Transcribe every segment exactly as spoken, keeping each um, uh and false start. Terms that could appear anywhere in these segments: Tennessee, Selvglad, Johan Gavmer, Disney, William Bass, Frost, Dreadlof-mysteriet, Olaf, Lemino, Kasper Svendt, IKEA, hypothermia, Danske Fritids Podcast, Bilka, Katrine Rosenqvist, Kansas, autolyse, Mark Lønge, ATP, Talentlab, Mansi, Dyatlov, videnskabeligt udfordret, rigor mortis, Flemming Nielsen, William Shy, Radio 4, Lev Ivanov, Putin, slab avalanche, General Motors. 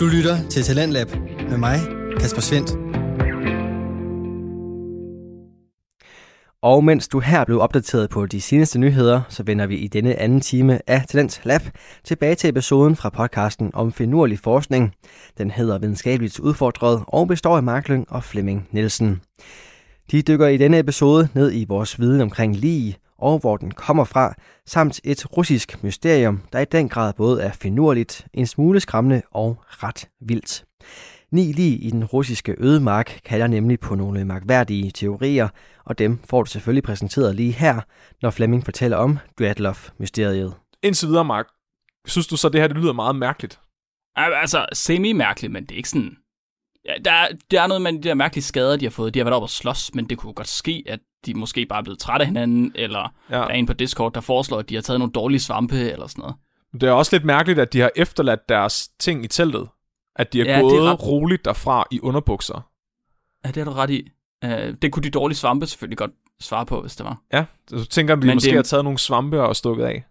Du lytter til Talentlab med mig, Kasper Svendt. Og mens du her blev opdateret på de seneste nyheder, så vender vi i denne anden time af Talentlab tilbage til episoden fra podcasten om finurlig forskning. Den hedder Videnskabeligt Udfordret og består af Mark Lønge og Flemming Nielsen. De dykker i denne episode ned i vores viden omkring lig og hvor den kommer fra, samt et russisk mysterium, der i den grad både er finurligt, en smule skræmmende og ret vildt. Ni lig i den russiske ødemark kalder nemlig på nogle mærkværdige teorier, og dem får du selvfølgelig præsenteret lige her, når Flemming fortæller om Dreadlof-mysteriet. Indtil videre, Mark, synes du så, det her det lyder meget mærkeligt? Altså, semi-mærkeligt, men det er ikke sådan... Ja, der, er, der er noget med de der mærkelige skader, de har fået. De har været op og slås, men det kunne godt ske, at de måske bare er blevet trætte af hinanden, eller ja. Der er en på Discord, der foreslår, at de har taget nogle dårlige svampe, eller sådan noget. Det er også lidt mærkeligt, at de har efterladt deres ting i teltet. At de er ja, gået er ret... roligt derfra i underbukser. Ja, det har du ret i. Uh, det kunne de dårlige svampe selvfølgelig godt svare på, hvis det var. Ja, så tænker om de men måske det... har taget nogle svampe og stukket af.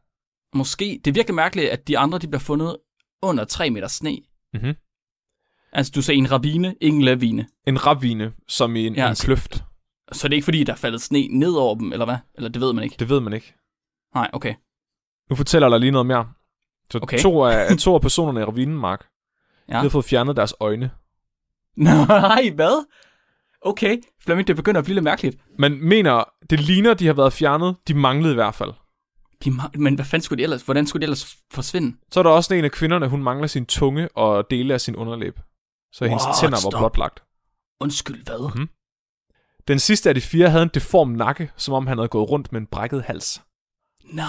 Måske. Det er virkelig mærkeligt, at de andre de bliver fundet under tre meter sne. Mhm. Altså, du sagde en ravine, ingen lavine. En ravine, som i en, ja, en kløft. Så det er ikke fordi, der er faldet sne ned over dem, eller hvad? Eller det ved man ikke? Det ved man ikke. Nej, okay. Nu fortæller jeg lige noget mere. Så okay. to, af, to af personerne i ravinen, Mark, ja. De har fået fjernet deres øjne. Nej, hvad? Okay, Flemming, det begynder at blive lidt mærkeligt. Man mener, det ligner, de har været fjernet. De manglede i hvert fald. De ma- Men hvad fanden skulle de ellers? Hvordan skulle de ellers forsvinde? Så er der også en af kvinderne, hun mangler sin tunge og dele af sin underlæb. Så wow, hendes tænder stop. Var blotlagt. Undskyld, hvad? Mm-hmm. Den sidste af de fire havde en deform nakke, som om han havde gået rundt med en brækket hals. Nej.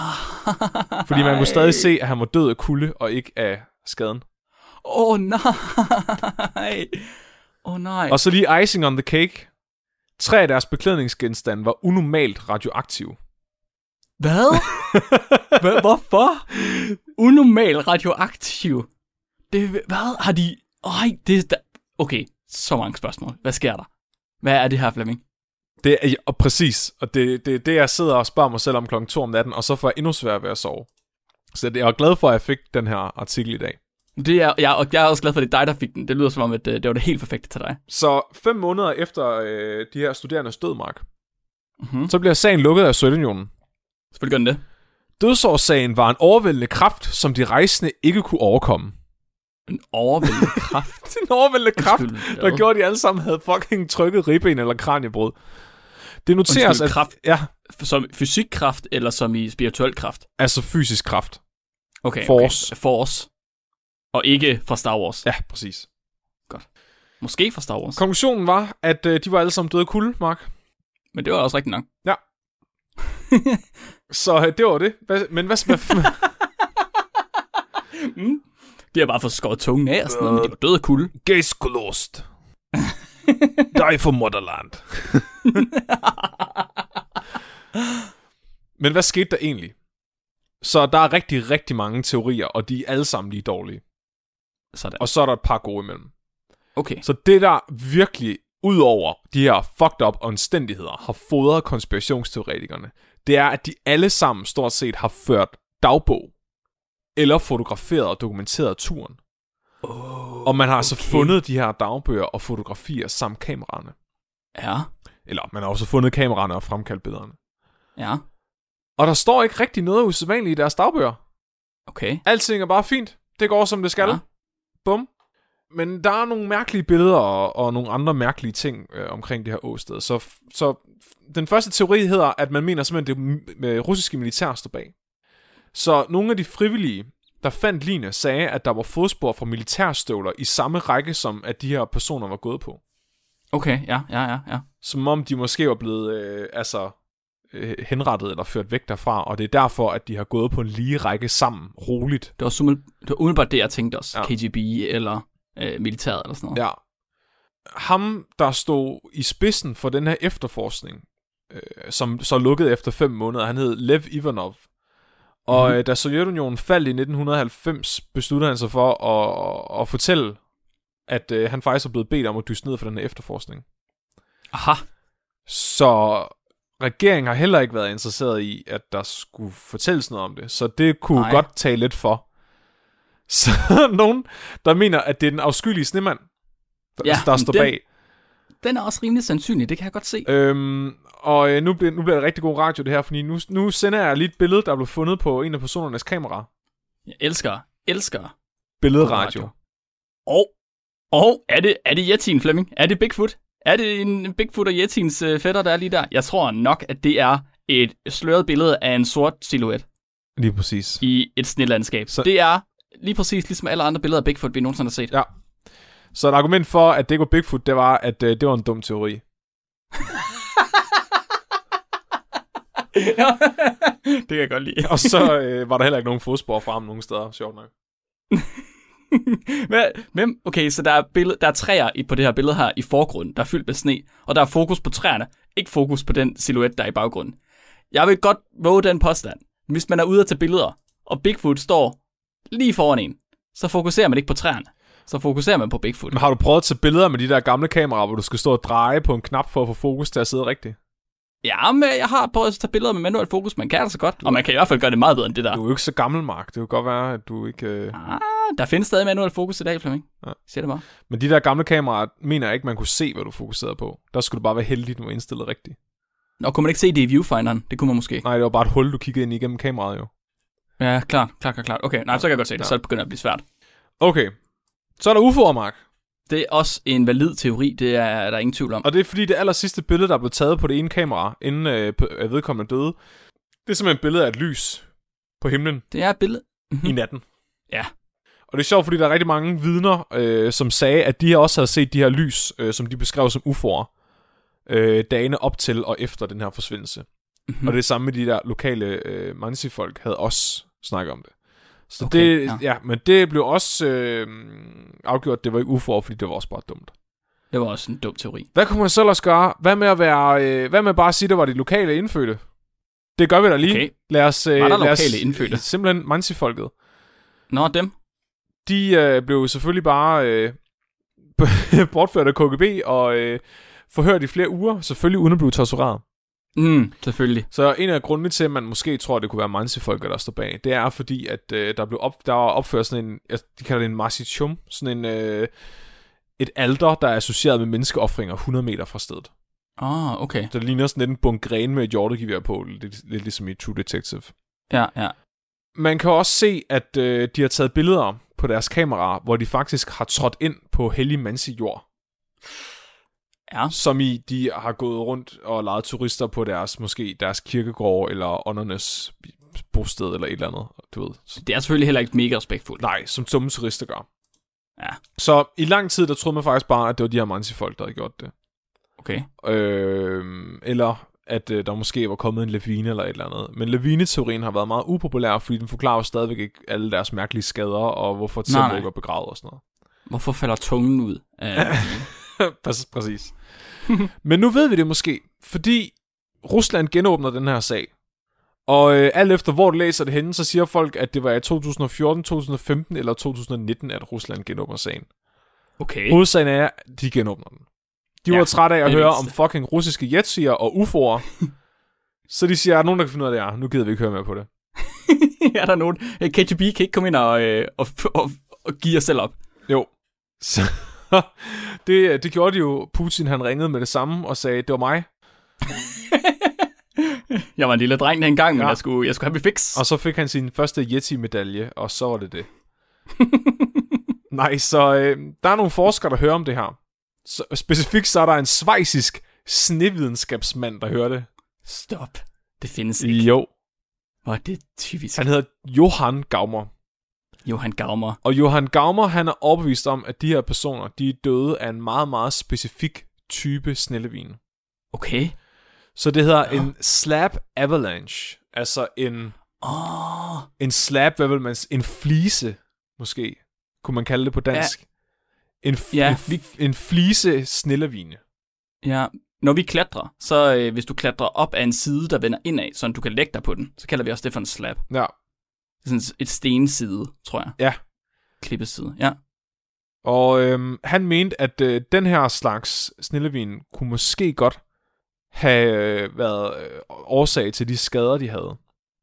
Fordi man kunne stadig se, at han var død af kulde og ikke af skaden. Åh oh, nej. Åh oh, nej. Og så lige icing on the cake. Tre af deres beklædningsgenstande var unormalt radioaktive. Hvad? Hva- hvorfor? Unormalt radioaktive? Det, hvad har de... Ej, det er da... Okay, så mange spørgsmål. Hvad sker der? Hvad er det her, Flemming? Det er og præcis, og det er det, det, jeg sidder og spørger mig selv om klokken to om natten, og så får jeg endnu sværere ved at sove. Så det, jeg er glad for, at jeg fik den her artikel i dag. Det er, jeg, og jeg er også glad for, at det er dig, der fik den. Det lyder som om, at det, det var det helt perfekte til dig. Så fem måneder efter øh, de her studerendes død, Mark, mm-hmm. så bliver sagen lukket af Sovjetunionen. Selvfølgelig gør den det. Dødsårsagen var en overvældende kraft, som de rejsende ikke kunne overkomme. En overvældende kraft. en overvældende kraft, Undskyld, der gjorde, de alle sammen havde fucking trykket ribben eller kraniebrud. Det noteres, Undskyld, at... kraft, ja. Som fysikkraft eller som i spirituel kraft? Altså fysisk kraft. Okay, Force. Okay. Force. Og ikke fra Star Wars. Ja, præcis. Godt. Måske fra Star Wars. Konklusionen var, at øh, de var alle sammen døde kulde, Mark. Men det var også rigtigt nok. Ja. Så øh, det var det. Hvad, men hvad... hvad mm. De har bare fået skåret tungen af og sådan noget, men de var døde af kulde. Gæskolost. Die for Motherland. Men hvad skete der egentlig? Så der er rigtig, rigtig mange teorier, og de er alle sammen lige dårlige. Sådan. Og så er der et par gode imellem. Okay. Så det der virkelig, udover de her fucked up omstændigheder, har fodret konspirationsteoretikerne, det er, at de alle sammen stort set har ført dagbog. Eller fotograferet og dokumenteret turen. Oh, og man har okay. altså fundet de her dagbøger og fotografier samt kameraerne. Ja. Eller man har også fundet kameraerne og fremkaldt billederne. Ja. Og der står ikke rigtig noget usædvanligt i deres dagbøger. Okay. Alting er bare fint. Det går som det skal. Ja. Bum. Men der er nogle mærkelige billeder og, og nogle andre mærkelige ting øh, omkring det her åsted. Så, så den første teori hedder, at man mener simpelthen, at det med russiske militær står bag. Så nogle af de frivillige, der fandt ligene, sagde, at der var fodspor fra militærstøvler i samme række, som at de her personer var gået på. Okay, ja, ja, ja. ja. Som om de måske var blevet øh, altså, øh, henrettet eller ført væk derfra, og det er derfor, at de har gået på en lige række sammen, roligt. Det var, sumel- det var umiddelbart det, jeg tænkte også. Ja. K G B eller øh, militæret eller sådan noget. Ja. Ham, der stod i spidsen for den her efterforskning, øh, som så lukkede efter fem måneder, han hed Lev Ivanov. Og mm-hmm. da Sovjetunionen faldt i nitten halvfems, besluttede han sig for at, at, at fortælle, at øh, han faktisk er blevet bedt om at dyste ned for den her efterforskning. Aha. Så regeringen har heller ikke været interesseret i, at der skulle fortælles noget om det, så det kunne Ej. godt tage lidt for. så nogen, der mener, at det er den afskyelige snemand, der, ja, der står den, bag. Den er også rimelig sandsynlig, det kan jeg godt se. Øhm, og nu bliver, nu bliver det rigtig god radio det her, fordi nu, nu sender jeg lige et billede, der blev fundet på en af personernes kamera. Jeg elsker, elsker billedradio. Og, og er det, er det Yetien, Flemming? Er det Bigfoot? Er det en Bigfoot og Yetiens øh, fætter, der er lige der? Jeg tror nok, at det er et sløret billede af en sort silhuet. Lige præcis. I et snelandskab. Så det er lige præcis ligesom alle andre billeder af Bigfoot, vi nogensinde har set. Ja. Så et argument for, at det ikke var Bigfoot, det var, at øh, det var en dum teori. Det kan jeg godt lide. Og så øh, var der heller ikke nogen fodspor frem nogen steder, sjovt nok. Hvem? Okay, så der er, billed, der er træer på det her billede her i forgrunden, der er fyldt med sne, og der er fokus på træerne, ikke fokus på den silhuet, der er i baggrunden. Jeg vil godt våge den påstand. Hvis man er ude at tage billeder, og Bigfoot står lige foran en, så fokuserer man ikke på træerne, så fokuserer man på Bigfoot. Men har du prøvet at tage billeder med de der gamle kameraer, hvor du skal stå og dreje på en knap for at få fokus til at sidde rigtigt? Ja, men jeg har prøvet at tage billeder med manuel fokus, man kan altså godt, og man kan i hvert fald gøre det meget bedre end det der. Du er jo ikke så gammel, Mark. Det kan godt være, at du ikke... Øh... Ah, der findes stadig manuel fokus i dag, Flemming. Ja. Siger det bare. Men de der gamle kameraer, mener jeg ikke, man kunne se, hvad du fokuserede på. Der skulle du bare være heldig, at du var indstillet rigtigt. Nå, kunne man ikke se det i viewfinderen? Det kunne man måske. Nej, det var bare et hul, du kiggede ind igennem kameraet jo. Ja, klart, klart, klart. Okay, nej, så kan jeg godt se det, ja. Så det begynder at blive svært. Okay, så er der U F O'er, Mark. Det er også en valid teori, det er der er ingen tvivl om. Og det er fordi det aller sidste billede, der blev taget på det ene kamera, inden øh, vedkommende døde, det er simpelthen et billede af et lys på himlen. Det er et billede. Mm-hmm. I natten. Ja. Og det er sjovt, fordi der er rigtig mange vidner, øh, som sagde, at de også havde set de her lys, øh, som de beskrev som U F O'er, øh, dagene op til og efter den her forsvindelse. Mm-hmm. Og det samme med de der lokale øh, Mansi-folk havde også snakket om det. Så okay, det, ja. ja, men det blev også øh, afgjort, det var ikke U F O'er, fordi det var også bare dumt. Det var også en dum teori. Hvad kunne man så ellers gøre? Hvad med at være, øh, hvad med bare at sige, det var de lokale indfødte? Det gør vi da lige. Okay. Lad os, øh, var der lokale os, indfødte? Simpelthen Mansi-folket. Nå, dem? De øh, blev selvfølgelig bare øh, bortført af K G B og øh, forhørt i flere uger, selvfølgelig uden at blive tortureret. Mm, selvfølgelig. Så en af grundene til, at man måske tror, at det kunne være Mansi-folket, der står bag, det er fordi, at øh, der blev op, der var opført sådan en, de kalder det en marsichum, sådan en, øh, et alter, der er associeret med menneskeofringer hundrede meter fra stedet. Ah, okay. Så det ligner sådan lidt en bunke gren med et hjortegevær på, lidt, lidt ligesom i True Detective. Ja, ja. Man kan også se, at øh, de har taget billeder på deres kameraer, hvor de faktisk har trådt ind på hellig Mansi-jord. Ja. Som i, de har gået rundt og lejet turister på deres, måske deres kirkegård, eller åndernes bosted, eller et eller andet, du ved. Det er selvfølgelig heller ikke mega respektfuldt. Nej, som dumme turister gør. Ja. Så i lang tid, der troede man faktisk bare, at det var de her Mansi-folk, der havde gjort det. Okay. Øh, eller at øh, der måske var kommet en lavine, eller et eller andet. Men lavineteorien har været meget upopulær, fordi den forklarer stadigvæk ikke alle deres mærkelige skader, og hvorfor Tim ikke var begravet og sådan noget. Hvorfor falder tungen ud af... Præcis. Men nu ved vi det måske, fordi Rusland genåbner den her sag. Og øh, alt efter hvor du læser det henne, så siger folk, at det var i to tusind og fjorten, to tusind og femten eller to tusind og nitten, at Rusland genåbner sagen. Okay. Hovedsagen er, at de genåbner den. De ja, var trætte af at høre om fucking russiske jetsier og U F O'er. Så de siger, at der er nogen, der kan finde ud af det her. Nu gider vi ikke høre mere på det. Er der nogen? K G B kan ikke komme ind og, øh, og, og, og give os selv op. Jo. Så... Det, det gjorde de jo. Putin, han ringede med det samme og sagde, det var mig. Jeg var en lille dreng dengang, men ja. jeg, skulle, jeg skulle have mit fix. Og så fik han sin første Yeti-medalje, og så var det det. Nej, så øh, der er nogle forskere, der hører om det her. Så, specifikt så er der en schweizisk snevidenskabsmand, der hører det. Stop. Det findes ikke. Jo. Hvor er det typisk. Han hedder Johan Gavmer. Johan Gavmer. Og Johan Gavmer, han er overbevist om, at de her personer, de er døde af en meget, meget specifik type snellevin. Okay. Så det hedder ja. en slab avalanche. Altså en... Åh. Oh. En slab, hvad vil man sige? En flise, måske. Kunne man kalde det på dansk. Ja. En, f- ja. en, f- en flise snellevine. Ja. Når vi klatrer, så øh, hvis du klatrer op af en side, der vender indad, så du kan lægge dig på den, så kalder vi også det for en slab. Ja. Sådan et stenside, tror jeg. Ja. Klippeside, ja. Og øhm, han mente, at øh, den her slags snellevin kunne måske godt have øh, været øh, årsag til de skader, de havde.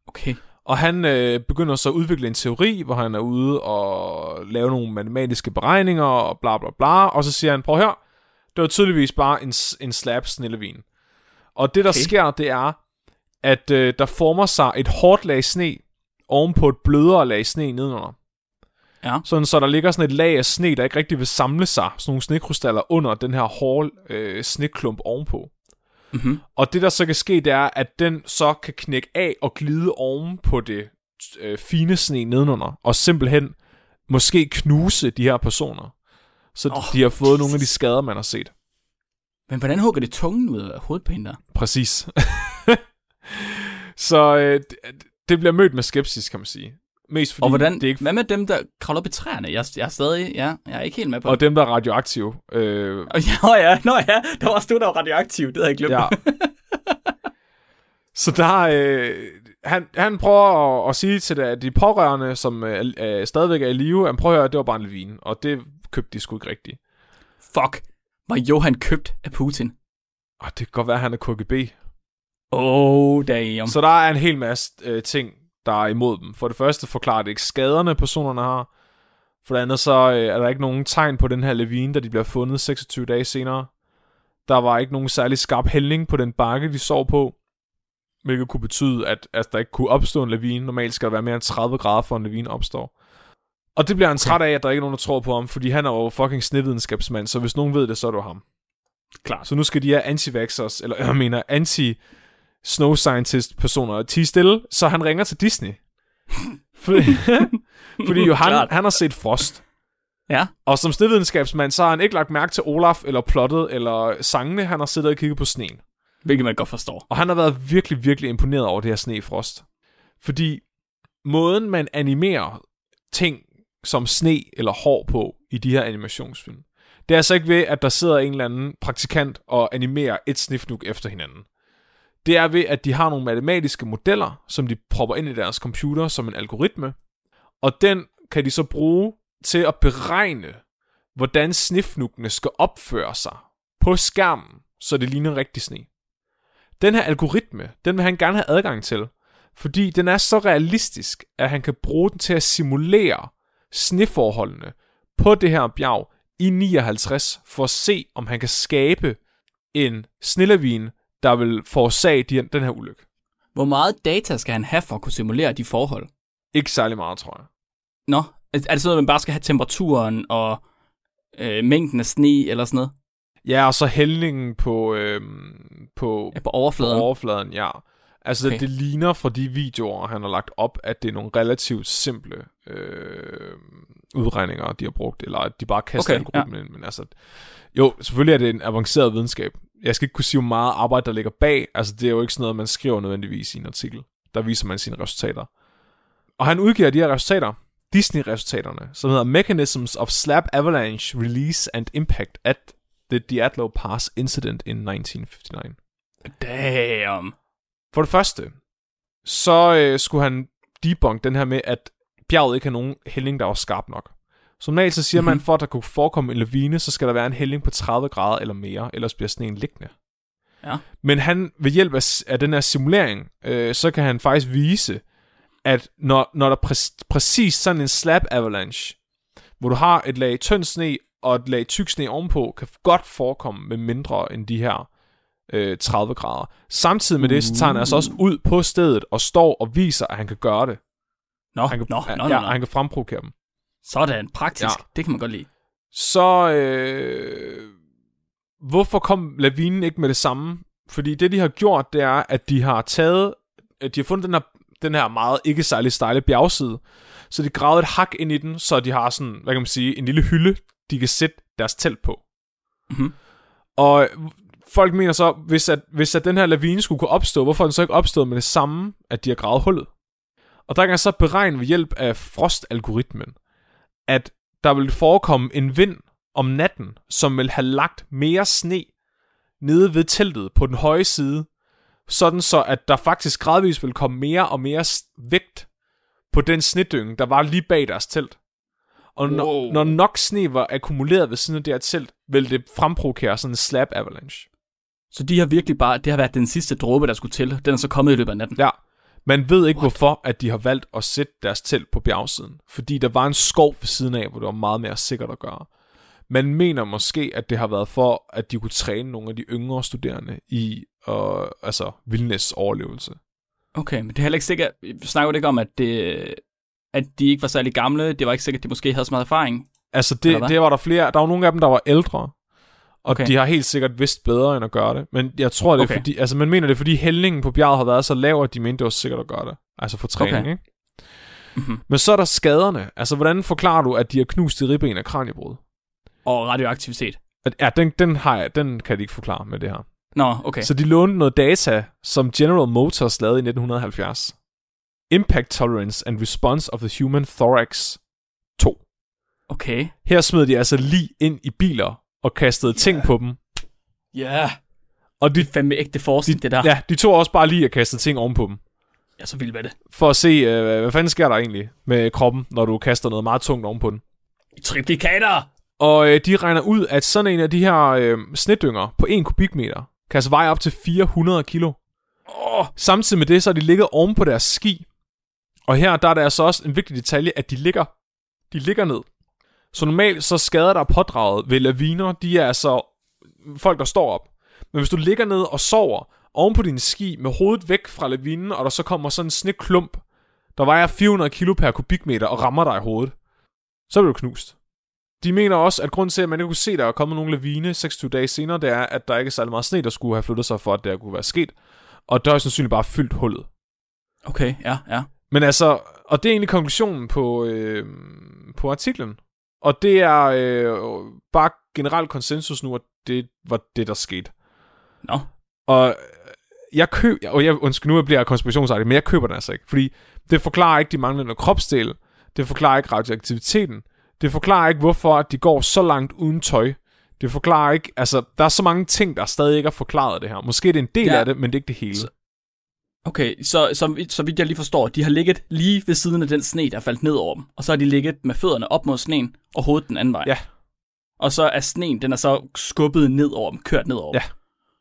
Okay. Og han øh, begynder så at udvikle en teori, hvor han er ude og lave nogle matematiske beregninger og bla bla bla. Og så siger han, prøv her, det var tydeligvis bare en, en slab snillevin. Og det der okay. sker, det er, at øh, der former sig et hårdt lag sne oven på et blødere lag sne nedenunder. Ja. Sådan så der ligger sådan et lag af sne, der ikke rigtig vil samle sig, sådan nogle snekrystaller under den her hårde øh, sneklump ovenpå. Mm-hmm. Og det der så kan ske, det er, at den så kan knække af og glide oven på det øh, fine sne nedenunder, og simpelthen måske knuse de her personer, så oh, de har fået Jesus. nogle af de skader, man har set. Men hvordan hugger det tungen ud af hovedet på hende der? Præcis. Så øh, det bliver mødt med skepsis, kan man sige. Mest fordi, og hvordan, det ikke... hvad med dem, der kravler op i træerne? Jeg, jeg er stadig, ja, jeg er ikke helt med på det. Og dem, der er radioaktive. Øh... Oh, ja, ja, nå ja, der var også du, der var radioaktiv, det havde jeg glemt. Ja. Så der, øh, han, han prøver at, at sige til det, de pårørende, som øh, øh, stadigvæk er i live, han prøver at høre, det var bare en levin, og det købte de sgu ikke rigtigt. Fuck, var Johan købt af Putin? Oh, det kan godt være, at han er K G B. Oh, damn. Så der er en hel masse øh, ting, der er imod dem. For det første forklarer det ikke skaderne, personerne har. For det andet så øh, er der ikke nogen tegn på den her levine, da de bliver fundet seksogtyve dage senere. Der var ikke nogen særlig skarp hældning på den bakke, de sov på, hvilket kunne betyde, at altså, der ikke kunne opstå en levine. Normalt skal der være mere end tredive grader, for en levine opstår. Og det bliver han træt af, at der ikke er nogen, der tror på ham, fordi han er jo fucking snedvidenskabsmand, så hvis nogen ved det, så er det ham. Klar. Så nu skal de her anti-vaxxers, eller jeg mener anti snow scientist personer tige stille, så han ringer til Disney. Fordi, fordi jo han, han har set Frost. Ja. Og som snedvidenskabsmand, så har han ikke lagt mærke til Olaf, eller plottet, eller sangene. Han har siddet og kigget på sneen. Hvilket man godt forstår. Og han har været virkelig, virkelig imponeret over det her sne i Frost. Fordi måden, man animerer ting som sne eller hår på i de her animationsfilm, det er altså ikke ved, at der sidder en eller anden praktikant og animerer et snifnuk efter hinanden. Det er ved, at de har nogle matematiske modeller, som de propper ind i deres computer som en algoritme, og den kan de så bruge til at beregne, hvordan snefnukkene skal opføre sig på skærmen, så det ligner rigtig sne. Den her algoritme, den vil han gerne have adgang til, fordi den er så realistisk, at han kan bruge den til at simulere sneforholdene på det her bjerg i nioghalvtreds, for at se, om han kan skabe en snelavine, der vil forårsage de, den her ulykke. Hvor meget data skal han have for at kunne simulere de forhold? Ikke særlig meget, tror jeg. Nå, er det sådan, at man bare skal have temperaturen og øh, mængden af sne eller sådan noget? Ja, og så hældningen på, øh, på, ja, på, overfladen. på overfladen. Ja, altså okay. det, det ligner fra de videoer, han har lagt op, at det er nogle relativt simple øh, udregninger, de har brugt, eller at de bare kaster okay, algoritmen ja. ind. Men altså, jo, selvfølgelig er det en avanceret videnskab. Jeg skal ikke kunne sige, hvor meget arbejde, der ligger bag. Altså, det er jo ikke sådan noget, man skriver nødvendigvis i en artikel. Der viser man sine resultater. Og han udgiver de her resultater, Disney-resultaterne, som hedder Mechanisms of Slab Avalanche Release and Impact at the Dyatlov Pass Incident in nitten femoghalvfems. Damn! For det første, så øh, skulle han debunke den her med, at bjerget ikke har nogen hældning, der var skarp nok. Som normalt så siger mm-hmm. man, for at der kunne forekomme en lavine, så skal der være en hældning på tredive grader eller mere, ellers bliver sneen liggende. Ja. Men han, ved hjælp af, af den her simulering, øh, så kan han faktisk vise, at når, når der er præ- præcis sådan en slab avalanche, hvor du har et lag tynd sne og et lag tyk sne ovenpå, kan godt forekomme med mindre end de her øh, tredive grader. Samtidig med det, så tager han altså også ud på stedet og står og viser, at han kan gøre det. Nå, han kan, nå, nå, nå, ja, han kan fremprovokere dem. Sådan, praktisk. Ja. Det kan man godt lide. Så, øh, hvorfor kom lavinen ikke med det samme? Fordi det, de har gjort, det er, at de har taget, at de har fundet den her, den her meget ikke særlig stejle bjergside, så de gravede et hak ind i den, så de har sådan, hvad kan man sige, en lille hylde, de kan sætte deres telt på. Mm-hmm. Og folk mener så, hvis at, hvis at den her lavine skulle kunne opstå, hvorfor den så ikke opstået med det samme, at de har gravet hullet? Og der kan jeg så beregne ved hjælp af Frost-algoritmen, at der ville forekomme en vind om natten, som ville have lagt mere sne nede ved teltet på den høje side, sådan så, at der faktisk gradvist ville komme mere og mere vægt på den snedynge, der var lige bag deres telt. Og når, wow. når nok sne var akkumuleret ved siden af det her telt, ville det fremprovokere sådan en slab avalanche. Så de har virkelig bare, det har været den sidste dråbe, der skulle til. Den er så kommet i løbet af natten. Ja. Man ved ikke, What? hvorfor at de har valgt at sætte deres telt på bjergsiden, fordi der var en skov ved siden af, hvor det var meget mere sikkert at gøre. Man mener måske, at det har været for, at de kunne træne nogle af de yngre studerende i øh, altså, vildnæs-overlevelse. Okay, men det er heller ikke sikkert. Vi snakker jo ikke om, at, det, at de ikke var særlig gamle. Det var ikke sikkert, at de måske havde så meget erfaring. Altså, det, det var der flere. Der var nogle af dem, der var ældre. Og okay. de har helt sikkert vidst bedre, end at gøre det. Men jeg tror, det er okay. fordi... Altså, man mener det, fordi hældningen på bjerget har været så lav, at de mente, det var sikkert at gøre det. Altså, for træning, okay. ikke? Mm-hmm. Men så er der skaderne. Altså, hvordan forklarer du, at de har knust i ribben af kraniebrud? Og radioaktivitet. At, ja, den, den har jeg... Den kan de ikke forklare med det her. Nå, okay. Så de lånte noget data, som General Motors lavede i nitten halvfjerds. Impact Tolerance and Response of the Human Thorax to. Okay. Her smed de altså lige ind i biler og kastede yeah. ting på dem. Ja. Yeah. Og de, det er fandme ægte forskning, de, det der. Ja, de tog også bare lige at kaste ting oven på dem. Ja, så vildt var det. For at se, øh, hvad fanden sker der egentlig med kroppen, når du kaster noget meget tungt oven på den. Triplikater! Og øh, de regner ud, at sådan en af de her øh, snedynger på en kubikmeter kan altså veje op til fire hundrede kilo. Oh. Samtidig med det, så er de ligget oven på deres ski. Og her der er der altså også en vigtig detalje, at de ligger, de ligger ned. Så normalt så skader der pådraget ved laviner, de er altså folk, der står op. Men hvis du ligger ned og sover oven på din ski med hovedet væk fra lavinen, og der så kommer sådan en sneklump, der vejer fire hundrede kilo per kubikmeter og rammer dig i hovedet, så bliver du knust. De mener også, at grunden til, at man ikke kunne se, der er kommet nogle lavine seksogtyve dage senere, det er, at der ikke er særlig meget sne, der skulle have flyttet sig for, at det kunne være sket. Og der er sandsynligt bare fyldt hullet. Okay, ja, ja. Men altså, og det er egentlig konklusionen på, øh, på artiklen. Og det er øh, bare generelt konsensus nu, at det var det, der skete. Nå. No. Og jeg køber, og jeg undskyld, nu bliver jeg konspirationsagtig, men jeg køber den altså ikke. Fordi det forklarer ikke de manglende kropsdele. Det forklarer ikke radioaktiviteten. Det forklarer ikke, hvorfor de går så langt uden tøj. Det forklarer ikke... Altså, der er så mange ting, der stadig ikke er forklaret det her. Måske er det en del ja. af det, men det er ikke det hele. Okay, så, så, så vidt jeg lige forstår, de har ligget lige ved siden af den sne, der faldt ned over dem. Og så har de ligget med fødderne op mod sneen og hovedet den anden vej. Ja. Og så er sneen, den er så skubbet ned over dem, kørt ned over dem. Ja.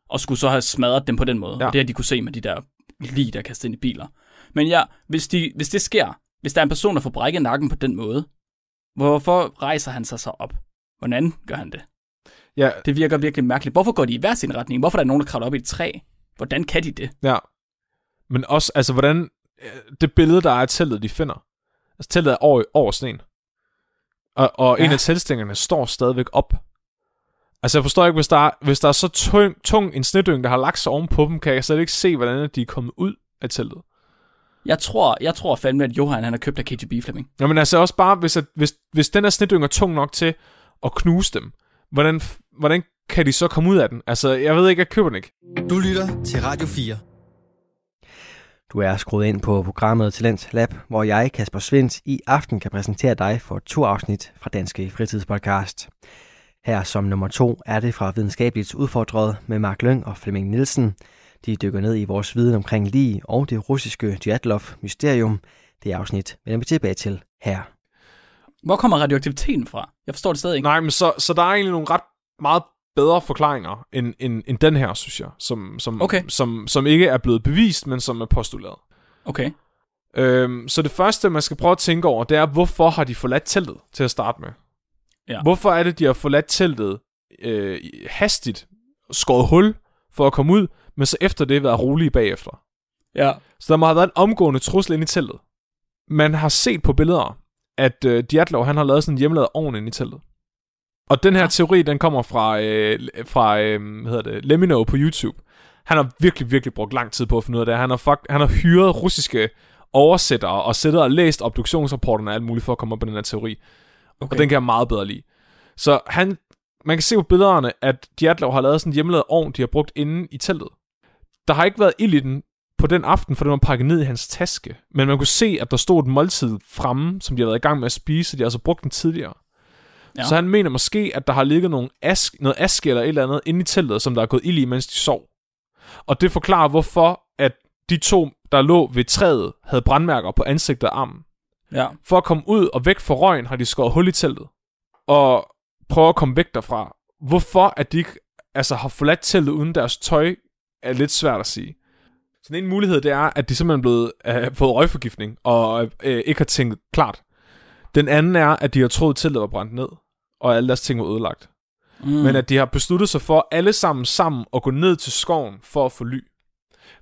Og skulle så have smadret dem på den måde. Ja. Og det har de kunne se med de der lige, der kastet ind i biler. Men ja, hvis, de, hvis det sker, hvis der er en person, der får brækket nakken på den måde, hvorfor rejser han sig så op? Hvordan gør han det? Ja. Det virker virkelig mærkeligt. Hvorfor går de i hver sin retning? Hvorfor er der nogen, der kravler op i et træ? Hvordan kan de det? Ja. Men også, altså, hvordan... Det billede, der er af teltet, de finder. Altså, teltet er over, over sneen. Og, og ja. en af teltstængerne står stadigvæk op. Altså, jeg forstår ikke, hvis der er, hvis der er så tung, tung en snedyng, der har lagt sig ovenpå dem, kan jeg slet ikke se, hvordan de er kommet ud af teltet. Jeg tror, jeg tror fandme, at Johan, han har købt af K G B, Flemming. Jamen altså også bare, hvis, at, hvis, hvis den her snedyng er tung nok til at knuse dem, hvordan, hvordan kan de så komme ud af den? Altså, jeg ved ikke, jeg køber den ikke. Du lytter til Radio fire. Du er skruet ind på programmet Talentlab, hvor jeg, Kasper Svendt, i aften kan præsentere dig for to afsnit fra Danske Fritids Podcast. Her som nummer to er det fra Videnskabeligt Udfordret med Mark Lønge og Flemming Nielsen. De dykker ned i vores viden omkring lig og det russiske Dyatlov-mysterium. Det afsnit vender vi tilbage til her. Hvor kommer radioaktiviteten fra? Jeg forstår det stadig ikke. Nej, men så, så der er egentlig nogle ret meget bedre forklaringer end, end, end den her, synes jeg, som, som, okay. som, som ikke er blevet bevist, men som er postuleret. Okay. Øhm, så det første, man skal prøve at tænke over, det er, hvorfor har de forladt teltet til at starte med? Ja. Hvorfor er det, de har forladt teltet øh, hastigt, skåret hul for at komme ud, men så efter det været rolige bagefter? Ja. Så der må have været en omgående trussel inde i teltet. Man har set på billeder, at øh, Dyatlov, han har lavet sådan en hjemmelavet ovn inde i teltet. Og den her ja. teori, den kommer fra, øh, fra øh, hvad hedder det, Lemino på YouTube. Han har virkelig, virkelig brugt lang tid på at finde ud af det. Han har, fuck, han har hyret russiske oversættere og sættet og læst obduktionsrapporterne og alt muligt for at komme op med den her teori. Okay. Og den kan jeg meget bedre lide. Så han, man kan se på billederne, at Dyatlov har lavet sådan en hjemmelavet ovn, de har brugt inde i teltet. Der har ikke været ild i den på den aften, for den var pakket ned i hans taske. Men man kunne se, at der stod et måltid fremme, som de har været i gang med at spise, og de har altså brugt den tidligere. Ja. Så han mener måske, at der har ligget nogle ask, noget aske eller et eller andet inde i teltet, som der er gået ild i, mens de sov. Og det forklarer, hvorfor at de to, der lå ved træet, havde brandmærker på ansigtet og armen. Ja. For at komme ud og væk fra røgen, har de skåret hul i teltet. Og prøver at komme væk derfra. Hvorfor at de ikke altså, har forladt teltet uden deres tøj, er lidt svært at sige. Sådan en mulighed, det er, at de simpelthen blevet øh, fået røgforgiftning, og øh, ikke har tænkt klart. Den anden er, at de har troet, at teltet var brændt ned, og alle deres ting var ødelagt. Mm. Men at de har besluttet sig for alle sammen sammen at gå ned til skoven for at få ly.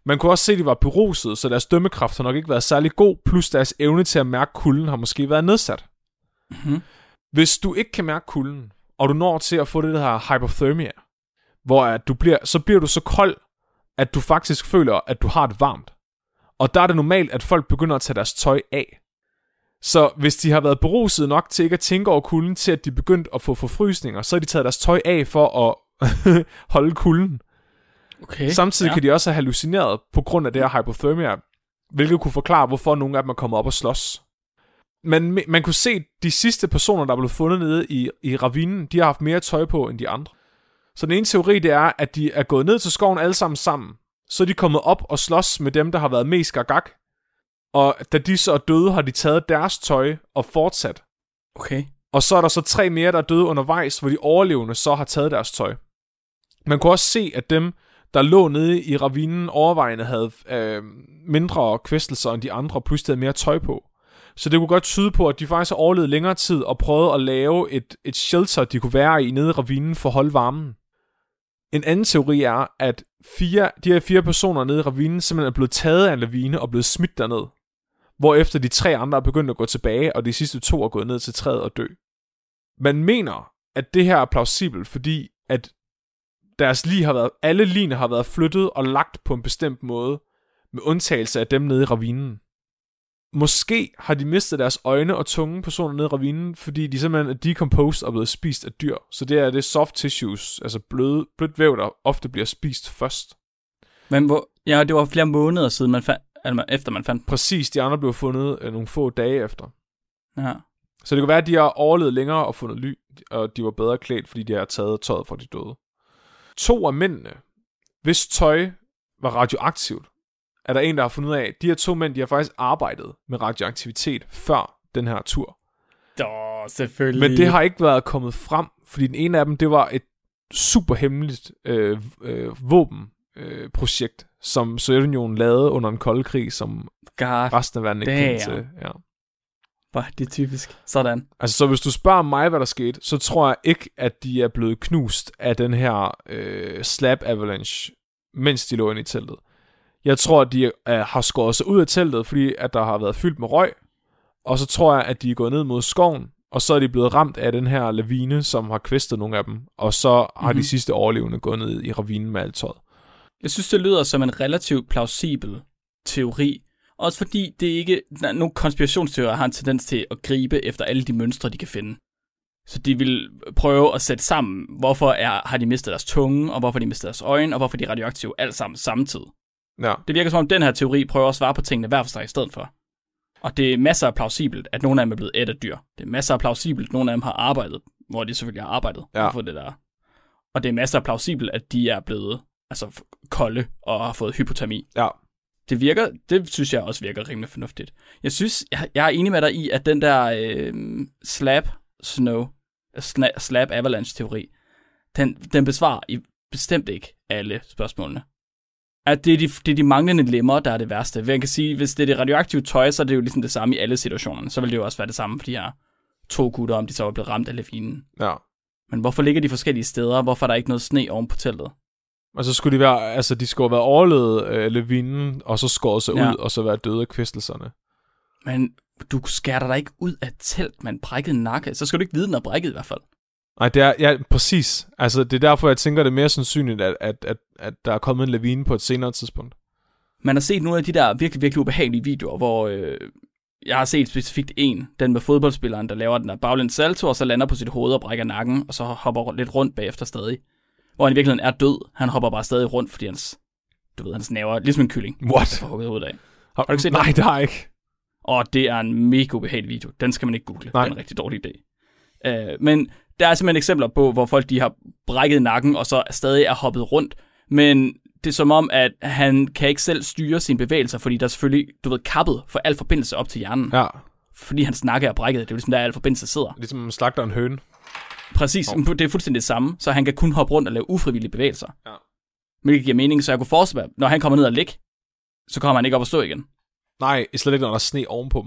Man kunne også se, at de var berusede, så deres dømmekraft har nok ikke været særlig god, plus deres evne til at mærke kulden har måske været nedsat. Mm-hmm. Hvis du ikke kan mærke kulden, og du når til at få det, der her hypothermia, hvor at du bliver, så bliver du så kold, at du faktisk føler, at du har det varmt. Og der er det normalt, at folk begynder at tage deres tøj af. Så hvis de har været berusede nok til ikke at tænke over kulden, til at de begyndt at få forfrysninger, så har de taget deres tøj af for at holde kulden. Okay, samtidig ja. Kan de også have hallucineret på grund af det her hypothermia, hvilket kunne forklare, hvorfor nogle af dem er kommet op og slås. Men man kunne se, de sidste personer, der er blevet fundet nede i, i ravinen, de har haft mere tøj på end de andre. Så den ene teori, det er, at de er gået ned til skoven alle sammen sammen, så er de kommet op og slås med dem, der har været mest gagak, og da de så er døde, har de taget deres tøj og fortsat. Okay. Og så er der så tre mere, der er døde undervejs, hvor de overlevende så har taget deres tøj. Man kunne også se, at dem, der lå nede i ravinen overvejende, havde øh, mindre kvæstelser end de andre, plus de havde mere tøj på. Så det kunne godt tyde på, at de faktisk har overlevet længere tid og prøvet at lave et, et shelter, de kunne være i nede i ravinen for at holde varmen. En anden teori er, at fire, de her fire personer nede i ravinen simpelthen er blevet taget af en lavine og blevet smidt derned. Hvorefter de tre andre er begyndt at gå tilbage, og de sidste to er gået ned til træet og dø. Man mener, at det her er plausibelt, fordi at deres lig har været, alle ligene har været flyttet og lagt på en bestemt måde, med undtagelse af dem nede i ravinen. Måske har de mistet deres øjne og tunge personer nede i ravinen, fordi de simpelthen er decomposed og blevet spist af dyr. Så det er det soft tissues, altså bløde, blødt væv, der ofte bliver spist først. Men hvor, ja, det var flere måneder siden, man fandt, altså efter man fandt. Præcis, de andre blev fundet øh, nogle få dage efter. Ja. Så det kunne være, at de har overlevet længere og fundet ly, og de var bedre klædt, fordi de har taget tøjet fra de døde. To af mændene, hvis tøj var radioaktivt, er der en, der har fundet ud af, at de her to mænd, de har faktisk arbejdet med radioaktivitet før den her tur. Åh, selvfølgelig. Men det har ikke været kommet frem, fordi den ene af dem, det var et super hemmeligt øh, øh, våbenprojekt, øh, som Sovjetunionen lavede under en kolde krig, som God resten af verden ikke kendte til. Ja. Bare, det er typisk. Sådan. Altså, så hvis du spørger mig, hvad der skete, så tror jeg ikke, at de er blevet knust af den her øh, slab avalanche, mens de lå inde i teltet. Jeg tror, at de øh, har skåret sig ud af teltet, fordi at der har været fyldt med røg, og så tror jeg, at de er gået ned mod skoven, og så er de blevet ramt af den her lavine, som har kvæstet nogle af dem, og så mm-hmm. har de sidste overlevende gået ned i ravinen med alt tøjet. Jeg synes, det lyder som en relativt plausibel teori, også fordi det ikke nogle konspirationsteorier har en tendens til at gribe efter alle de mønstre, de kan finde. Så de vil prøve at sætte sammen, hvorfor er, har de mistet deres tunge, og hvorfor de mistet deres øjne, og hvorfor de er radioaktive alt sammen samtidig. Ja. Det virker som om, den her teori prøver at svare på tingene hver for sig i stedet for. Og det er masser af plausibelt, at nogle af dem er blevet ædt af dyr. Det er masser af plausibelt, at nogle af dem har arbejdet, hvor de selvfølgelig har arbejdet ja. for det der. Og det er masser af plausibelt, at de er blevet altså, kolde og har fået hypotermi. Ja. Det virker, det synes jeg også virker rimelig fornuftigt. Jeg synes, jeg, jeg er enig med dig i, at den der øh, slab snow, sna- slab avalanche-teori, den, den besvarer i, bestemt ikke alle spørgsmålene. At det er de, det er de manglende lemmer, der er det værste. Man kan sige, hvis det er det radioaktive tøj, så er det jo ligesom det samme i alle situationerne. Så vil det jo også være det samme for de her to gutter, om de så var blevet ramt af lavinen. Ja. Men hvorfor ligger de forskellige steder? Hvorfor er der ikke noget sne oven på teltet? Og så skulle de være, altså de skulle have været overlevet øh, lavinen, og så skåret sig ja. ud, og så være døde af kvæstelserne. Men du skærter dig ikke ud af telt, man brækkede nakke. Så skal du ikke vide, den er brækket i hvert fald. Nej, det er, ja, præcis. Altså, det er derfor, jeg tænker, det er mere sandsynligt, at, at, at, at der er kommet en lavine på et senere tidspunkt. Man har set nogle af de der virkelig, virkelig ubehagelige videoer, hvor øh, jeg har set specifikt en, den med fodboldspilleren, der laver den der baglæns salto, og så lander på sit hoved og brækker nakken, og så hopper lidt rundt bagefter stadig. Hvor han i virkeligheden er død. Han hopper bare stadig rundt, fordi hans, du ved, hans næver ligesom en kylling. What? Har hugget hovedet af. Har du ikke set det? Nej, det har jeg ikke. Og det er en mega ubehagelig video. Den skal man ikke google. Nej. Det er en rigtig dårlig idé. Øh, men der er simpelthen eksempler på, hvor folk de har brækket nakken, og så stadig er hoppet rundt. Men det er som om, at han kan ikke selv styre sine bevægelser, fordi der er selvfølgelig, du ved, kappet for al forbindelse op til hjernen. Ja. Fordi hans nakke er brækket. Det er jo ligesom, der al forbindelse sidder. Ligesom man slagter en høne. Præcis, oh. Det er fuldstændig det samme, så han kan kun hoppe rundt og lave ufrivillige bevægelser. Ja. Hvilket giver mening, så jeg kunne forestille mig, når han kommer ned og ligger, så kommer han ikke op at stå igen. Nej, slet ikke, når der er sne ovenpå.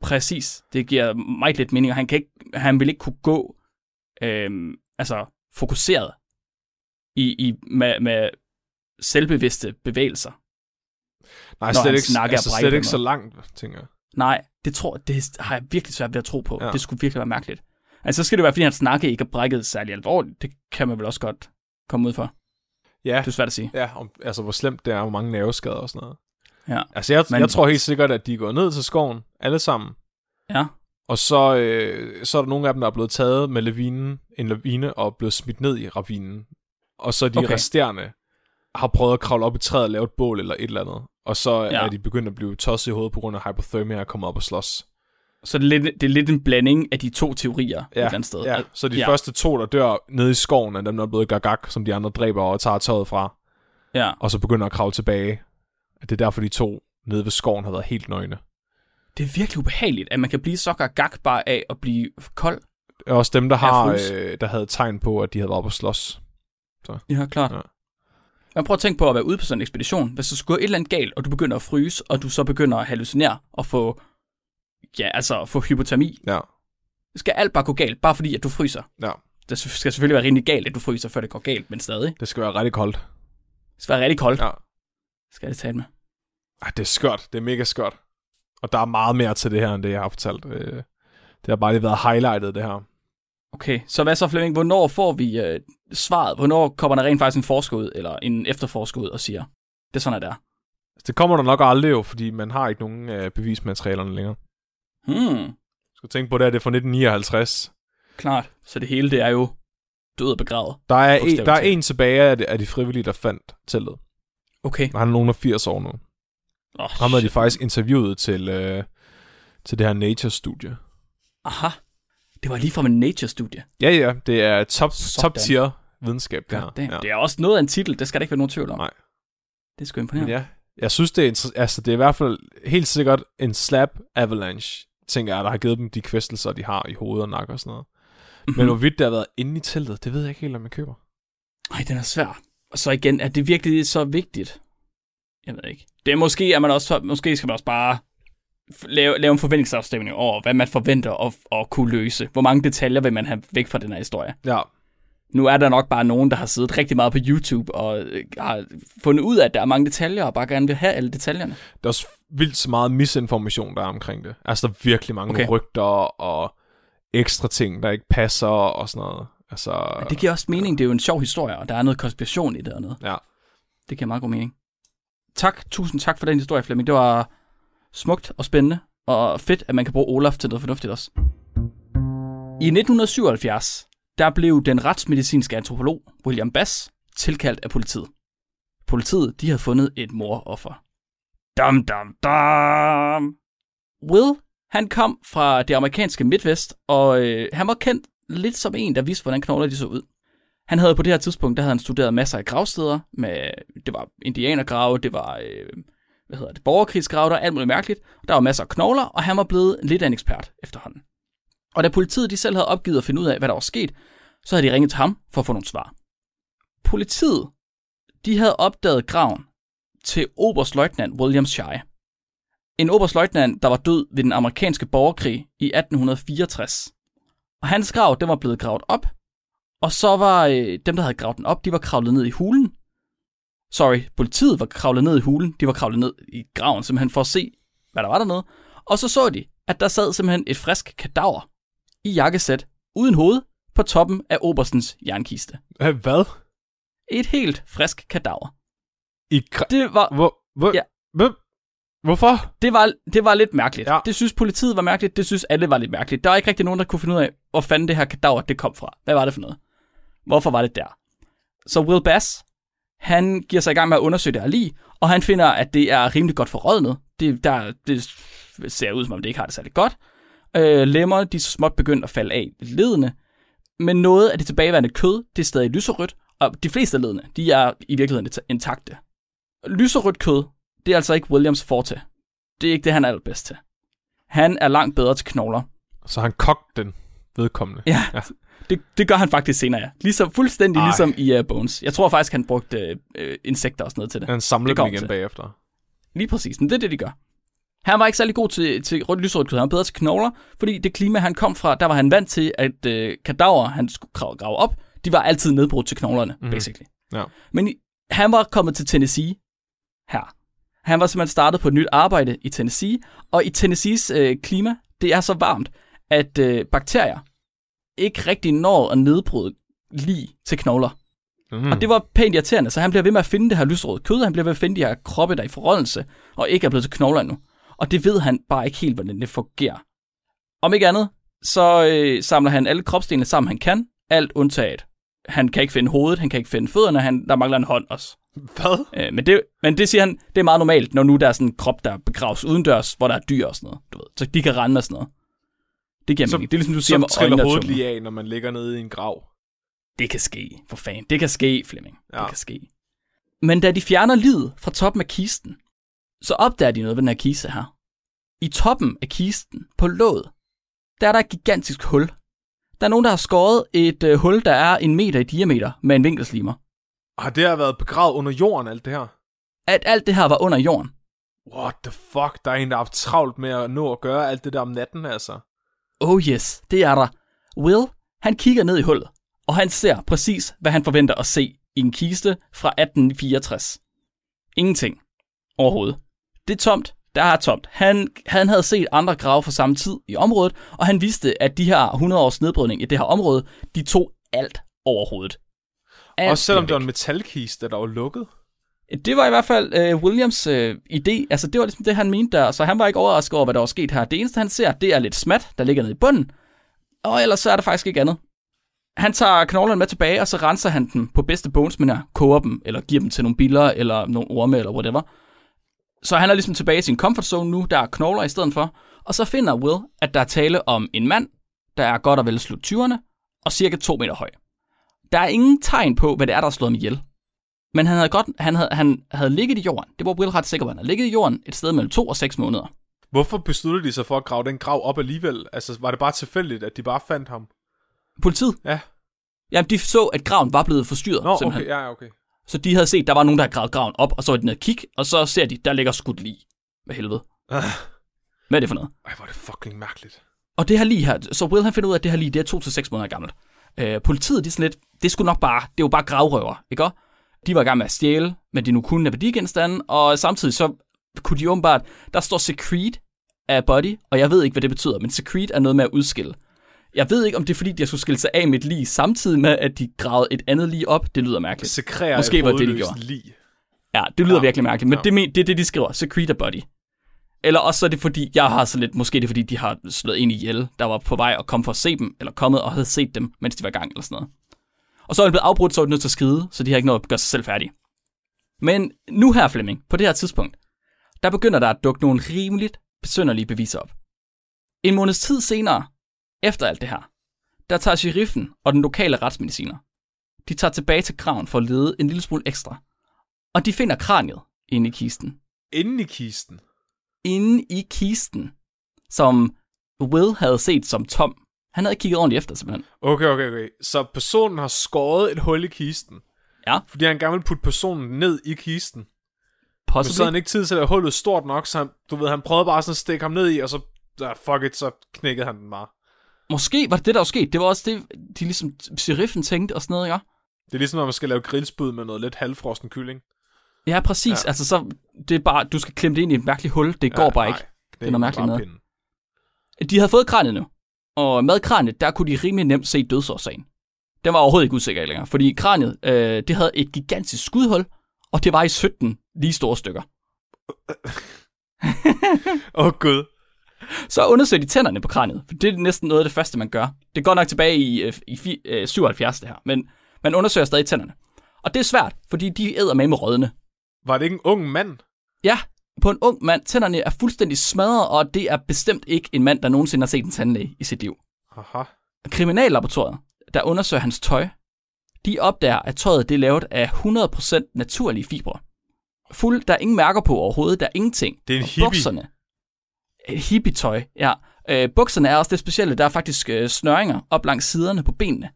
Præcis. Det giver meget lidt mening, og han, kan ikke, han vil ikke kunne gå øhm, altså fokuseret i, i, med, med selvbevidste bevægelser. Nej, slet ikke, altså slet ikke så langt, tænker jeg. Nej, det, tror, det har jeg virkelig svært ved at tro på. Ja. Det skulle virkelig være mærkeligt. Altså, så skal det være, fordi han snakkede ikke og brækkede særlig alvorligt. Det kan man vel også godt komme ud for. Ja. Det er svært at sige. Ja, om, altså hvor slemt det er, hvor mange nerveskader og sådan noget. Ja. Altså, jeg, Men... jeg tror helt sikkert, at de går ned til skoven, alle sammen. Ja. Og så, øh, så er der nogle af dem, der er blevet taget med lavinen, en lavine, og blevet smidt ned i ravinen. Og så de okay. resterende har prøvet at kravle op i træet og lave et bål eller et eller andet. Og så ja. er de begyndt at blive tosset i hovedet på grund af hypothermia og komme op og slås. Så det er, lidt, det er lidt en blanding af de to teorier ja, et eller andet sted. Ja, så de ja. første to, der dør nede i skoven, er dem, der er blevet gagak, som de andre dræber og tager tøjet fra. Ja. Og så begynder at kravle tilbage. Det er derfor, de to nede ved skoven har været helt nøgne. Det er virkelig ubehageligt, at man kan blive så gagak bare af at blive kold. Også dem, der, har, øh, der havde tegn på, at de havde været op og slås. Så. Ja, klart. Ja. Man prøver at tænke på at være ude på sådan en ekspedition. Hvis du skulle gå et eller andet galt, og du begynder at fryse, og du så begynder at hallucinere og få... Ja, altså få hypotermi. Ja. Det skal alt bare gå galt, bare fordi, at du fryser. Ja. Det skal selvfølgelig være rimelig galt, at du fryser, før det går galt, men stadig. Det skal være rigtig koldt. Det skal være rigtig koldt. Ja. Det skal jeg tale med. Ej, det er skørt. Det er mega skørt. Og der er meget mere til det her, end det, jeg har fortalt. Det har bare lige været highlightet, det her. Okay, så hvad så, Flemming? Hvornår får vi øh, svaret? Hvornår kommer der rent faktisk en forsker ud, eller en efterforsker ud og siger, det er sådan, at det er? Det kommer der nok aldrig jo, fordi man har ikke nogen øh, bevismaterialerne længere. Hmm. Skal tænke på det, at det er fra nitten nioghalvtreds. Klart, så det hele det er jo død og begravet. Der er, en, der er en tilbage af de, af de frivillige, der fandt teltet. Okay. Han er nogen af firs år nu. Oh, han havde de faktisk interviewet til, øh, til det her Nature-studie. Aha, det var lige fra en Nature-studie. Ja, ja, det er top, top tier videnskab. Det, her. Ja. Det er også noget af en titel, det skal der ikke være nogen tvivl om. Nej. Det er sgu imponerende. Ja, jeg synes, det er, altså, det er i hvert fald helt sikkert en slap avalanche. Tænker jeg, der har givet dem de kvæstelser, de har i hovedet og nakke og sådan noget. Mm-hmm. Men hvorvidt det har været inde i teltet, det ved jeg ikke helt, om jeg køber. Nej, den er svær. Og så igen, er det virkelig så vigtigt? Jeg ved ikke. Det er måske, at man også, måske skal man også bare lave, lave en forventningsafstemning over, hvad man forventer at, at kunne løse. Hvor mange detaljer vil man have væk fra den her historie? Ja. Nu er der nok bare nogen, der har siddet rigtig meget på YouTube og har fundet ud af, at der er mange detaljer, og bare gerne vil have alle detaljerne. Der er også vildt så meget misinformation, der er omkring det. Altså, der er virkelig mange okay. rygter og ekstra ting, der ikke passer og sådan noget. Altså, ja, det giver også mening. Det er jo en sjov historie, og der er noget konspiration i det og noget. Ja. Det giver meget god mening. Tak. Tusind tak for den historie, Flemming. Det var smukt og spændende, og fedt, at man kan bruge Olaf til noget fornuftigt også. I nitten syvoghalvfjerds... der blev den retsmedicinske antropolog William Bass tilkaldt af politiet. Politiet, de havde fundet et mordoffer. Dam, dam, dam. Will, han kom fra det amerikanske midtvest, og øh, han var kendt lidt som en, der vidste, hvordan knogler de så ud. Han havde på det her tidspunkt, der havde han studeret masser af gravsteder. Med, det var indianergrave, det var øh, hvad hedder det, borgerkrigsgrave, der alt muligt mærkeligt. Der var masser af knogler, og han var blevet lidt af en ekspert efterhånden. Og da politiet de selv havde opgivet at finde ud af, hvad der var sket, så havde de ringet til ham for at få nogle svar. Politiet, de havde opdaget graven til oberstløjtnant William Shy. En oberstløjtnant, der var død ved den amerikanske borgerkrig i atten fireogtres. Og hans grav, den var blevet gravet op, og så var øh, dem, der havde gravet den op, de var kravlet ned i hulen. Sorry, politiet var kravlet ned i hulen, de var kravlet ned i graven, simpelthen for at se, hvad der var dernede. Og så så de, at der sad simpelthen et frisk kadaver i jakkesæt, uden hoved, på toppen af oberstens jernkiste. Hvad? Et helt frisk kadaver. I kra- det var... Hvor, hvor, ja. hvor, hvorfor? Det var, det var lidt mærkeligt. Ja. Det synes politiet var mærkeligt, det synes alle var lidt mærkeligt. Der var ikke rigtig nogen, der kunne finde ud af, hvor fanden det her kadaver, det kom fra. Hvad var det for noget? Hvorfor var det der? Så Will Bass, han giver sig i gang med at undersøge det her lig, og han finder, at det er rimelig godt forrådnet. Det, der, det ser ud, som om det ikke har det særlig godt. Øh, lemmer, de så småt begyndte at falde af ledene, men noget af det tilbageværende kød, det er stadig lyserødt, og de fleste af ledene, de er i virkeligheden intakte. Lyserødt kød, det er altså ikke Williams forte. Det er ikke det, han er allerbedst til. Han er langt bedre til knogler. Så han kogte den vedkommende? Ja, ja. Det, det gør han faktisk senere, ja. Ligesom, fuldstændig Ej. ligesom i uh, Bones. Jeg tror faktisk, han brugte uh, insekter og sådan noget til det. Han samlede det dem igen til. Bagefter. Lige præcis. Det er det, de gør. Han var ikke særlig god til, til rødt lyserødt kød. Han var bedre til knogler, fordi det klima, han kom fra, der var han vant til, at øh, kadaver, han skulle grave op, de var altid nedbrudt til knoglerne, mm. basically. Ja. Men han var kommet til Tennessee her. Han var simpelthen startet på et nyt arbejde i Tennessee, og i Tennessees øh, klima, det er så varmt, at øh, bakterier ikke rigtig når at nedbryde lige til knogler. Mm. Og det var pænt irriterende, så han bliver ved med at finde det her lyserøde kød, han bliver ved at finde de her kroppe, der er i forrådnelse, og ikke er blevet til knogler endnu. Og det ved han bare ikke helt, hvordan det fungerer. Om ikke andet, så øh, samler han alle kropsdelene sammen, han kan. Alt undtaget. Han kan ikke finde hovedet, han kan ikke finde fødderne, han, der mangler en hånd også. Hvad? Øh, men, det, men det siger han, det er meget normalt, når nu der er sådan en krop, der begraves udendørs, hvor der er dyr og sådan noget. Du ved. Så de kan rende med sådan noget. Det giver mig ikke. Det er ligesom, du siger med øjnene og tømmer. Så triller hovedet lige af, når man ligger nede i en grav. Det kan ske, for fanden. Det kan ske, Flemming. Ja. Det kan ske. Men da de fjerner liget fra toppen af kisten, så opdager de noget ved den her kiste her. I toppen af kisten, på låget, der er der et gigantisk hul. Der er nogen, der har skåret et øh, hul, der er en meter i diameter med en vinkelslimer. Har det her været begravet under jorden, alt det her? At alt det her var under jorden. What the fuck? Der er en, der har haft travlt med at nå at gøre alt det der om natten, altså. Oh yes, det er der. Will, han kigger ned i hullet, og han ser præcis, hvad han forventer at se i en kiste fra atten fireogtres. Ingenting. Overhovedet. Det er tomt. Der er tomt. Han, han havde set andre grave for samme tid i området, og han vidste, at de her hundrede års nedbrydning i det her område, de tog alt overhovedet. Alt. Også selvom det var en metalkiste, der var lukket? Det var i hvert fald uh, Williams uh, idé. Altså, det var ligesom det, han mente der. Så han var ikke overrasket over, hvad der var sket her. Det eneste, han ser, det er lidt smat, der ligger nede i bunden. Og ellers så er der faktisk ikke andet. Han tager knoglerne med tilbage, og så renser han dem på bedste bonesminder, koger dem, eller giver dem til nogle biller, eller nogle orme, eller whatever. Så han er ligesom tilbage i sin comfort zone nu, der er knogler i stedet for, og så finder Will, at der er tale om en mand, der er godt og vel slut tyverne, og cirka to meter høj. Der er ingen tegn på, hvad det er, der har slået ham ihjel. Men han havde, godt, han, havde, han havde ligget i jorden. Det var Will ret sikker på, han havde ligget i jorden et sted mellem to og seks måneder. Hvorfor besluttede de sig for at grave den grav op alligevel? Altså, var det bare tilfældigt, at de bare fandt ham? Politiet? Ja. Jamen, de så, at graven var blevet forstyrret. Nå, simpelthen. Okay, ja, okay. Så de havde set, der var nogen, der havde gravet graven op, og så var de nede og kig, og så ser de, der ligger skudt lig. Hvad helvede. Hvad er det for noget? Ej, hvor er det fucking mærkeligt. Og det her lig her, så Will han finder ud af, at det her lig, det er to til seks måneder gammelt. Øh, politiet, de er sådan lidt, det skulle nok bare, det er jo bare gravrøver, ikke også? De var i gang med at stjæle, men de nu kunne af værdigenstande, og samtidig så kunne de åbenbart, der står secrete af body, og jeg ved ikke, hvad det betyder, men secrete er noget med at udskille. Jeg ved ikke, om det er fordi, de skulle skille sig af med et lig, samtidig med, at de gravede et andet lig op. Det lyder mærkeligt. Sekrerer måske var det, de gjorde. Lig. Ja, det lyder ja, virkelig mærkeligt, men ja. det, det er det, de skriver. Secreter body. Eller også så er det fordi, jeg har så lidt, måske det er fordi, de har slået en ihjel, der var på vej og kom for at se dem, eller kommet og havde set dem, mens de var i gang eller sådan noget. Og så er det blevet afbrudt, så er det nødt til at skride, så de har ikke noget at gøre sig selv færdige. Men nu her, Flemming, på det her tidspunkt, der begynder der at dukke nogle rimeligt besynderlige beviser op. En måneds tid senere, efter alt det her, der tager sheriffen og den lokale retsmediciner. De tager tilbage til graven for at lede en lille smule ekstra. Og de finder kraniet inde i kisten. Inde i kisten? Inde i kisten, som Will havde set som tom. Han havde ikke kigget ordentligt efter, simpelthen. Okay, okay, okay. Så personen har skåret et hul i kisten? Ja. Fordi han gerne ville putte personen ned i kisten? Possibly. Men så havde han ikke tid til at hullet stort nok, så han, du ved, han prøvede bare sådan at stikke ham ned i, og så, uh, fuck it, så knækkede han den bare. Måske var det det, der var sket. Det var også det, de ligesom sheriffen tænkte og sådan noget, ikke? Det er ligesom, når man skal lave grillspyd med noget lidt halvfrosten kylling. Ja, præcis. Ja. Altså, så det er bare, du skal klemme det ind i et mærkeligt hul. Det ja, går bare nej, ikke. Det, det er noget mærkeligt noget. De havde fået kraniet nu. Og med kraniet, der kunne de rimelig nemt se dødsårsagen. Den var overhovedet ikke usikker længere. Fordi kraniet, øh, det havde et gigantisk skudhul, og det var i sytten lige store stykker. Åh, oh, gud. Så undersøger de tænderne på kraniet, for det er næsten noget af det første, man gør. Det går nok tilbage i, i, i syvoghalvfjerds, det her, men man undersøger stadig tænderne. Og det er svært, fordi de æder med med røddene. Var det ikke en ung mand? Ja, på en ung mand. Tænderne er fuldstændig smadret, og det er bestemt ikke en mand, der nogensinde har set en tandlæge i sit liv. Aha. Kriminallaboratoriet, der undersøger hans tøj, de opdager, at tøjet det er lavet af hundrede procent naturlige fibre. Fuld, der er ingen mærker på overhovedet, der er ingenting. Det er en hippie. Bukserne, hippie-tøj, ja. Øh, bukserne er også det specielle. Der er faktisk øh, snøringer op langs siderne på benene.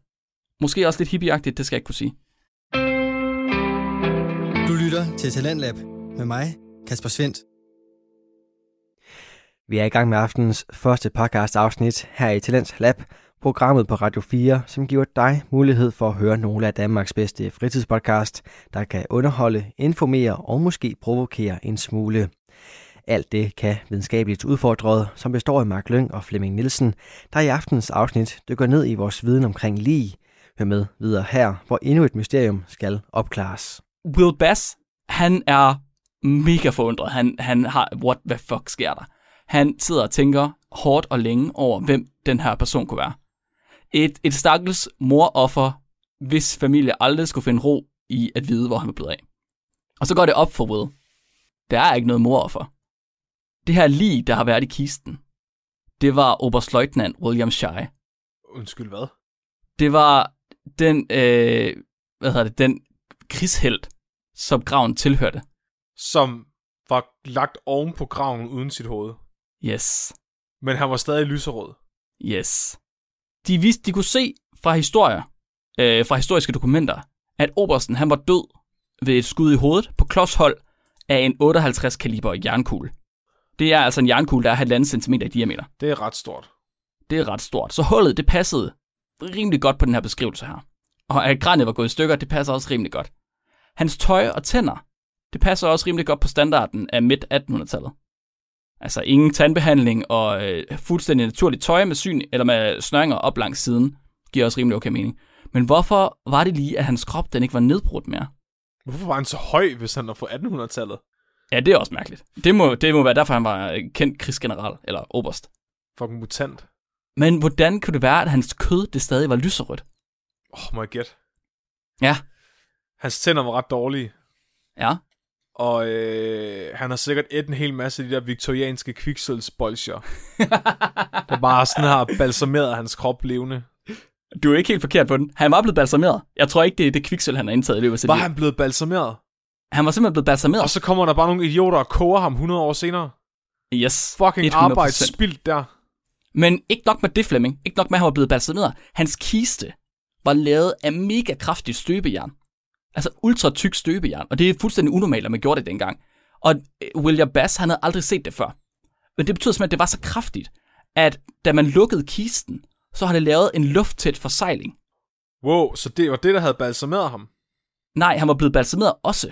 Måske også lidt hippieagtigt, det skal jeg ikke kunne sige. Du lytter til Talentlab med mig, Kasper Svendt. Vi er i gang med aftenens første podcast afsnit her i Talentlab, programmet på Radio fire, som giver dig mulighed for at høre nogle af Danmarks bedste fritidspodcast, der kan underholde, informere og måske provokere en smule. Alt det kan videnskabeligt udfordret, som består af Mark Lønge og Flemming Nielsen, der i aftenens afsnit dykker ned i vores viden omkring lig. Hør med videre her, hvor endnu et mysterium skal opklares. William Bass, han er mega forundret. Han, han har, what the fuck sker der? Han sidder og tænker hårdt og længe over, hvem den her person kunne være. Et, et stakkels moroffer, hvis familie aldrig skulle finde ro i at vide, hvor han var blevet af. Og så går det op for Will. Der er ikke noget moroffer. Det her lig, der har været i kisten, det var oberstløjtnant William Shy. Undskyld, hvad? Det var den, øh, hvad hedder det, den krigshelt, som graven tilhørte. Som var lagt oven på graven uden sit hoved. Yes. Men han var stadig lyserød. Yes. De vidste, de kunne se fra historier, øh, fra historiske dokumenter, at obersten, han var død ved et skud i hovedet på klodshold af en otteoghalvtreds kaliber jernkugle. Det er altså en jernkugle, der er halvanden centimeter i diameter. Det er ret stort. Det er ret stort. Så hullet, det passede rimelig godt på den her beskrivelse her. Og at granet var gået i stykker, det passer også rimelig godt. Hans tøj og tænder, det passer også rimelig godt på standarden af midt attenhundredetallet. Altså ingen tandbehandling og øh, fuldstændig naturligt tøj med syn eller med snøringer op langs siden, giver også rimelig okay mening. Men hvorfor var det lige, at hans krop den ikke var nedbrudt mere? Hvorfor var han så høj, hvis han var fra attenhundredetallet? Ja, det er også mærkeligt. Det må, det må være derfor, han var kendt krigsgeneral eller oberst. Fucking mutant. Men hvordan kunne det være, at hans kød det stadig var lyserødt? Åh, oh, må jeg gætte? Ja. Hans tænder var ret dårlige. Ja. Og øh, han har sikkert et en hel masse af de der viktorianske kviksølvsbolsjer. Der bare sådan har balsameret hans krop levende. Du er ikke helt forkert på den. Han var blevet balsameret. Jeg tror ikke, det er det kviksøl, han har indtaget i løbet af sit liv. Var han blevet balsameret? Han var simpelthen blevet balsameret. Og så kommer der bare nogle idioter og koger ham hundrede år senere. Yes. Fucking arbejde spildt der. Men ikke nok med det, Flemming. Ikke nok med, at han var blevet balsameret. Hans kiste var lavet af mega kraftigt støbejern. Altså ultra tyk støbejern. Og det er fuldstændig unormalt, at man gjorde det dengang. Og William Bass, han havde aldrig set det før. Men det betyder simpelthen, at det var så kraftigt, at da man lukkede kisten, så har det lavet en lufttæt forsejling. Wow, så det var det, der havde balsameret ham? Nej, han var blevet balsameret også.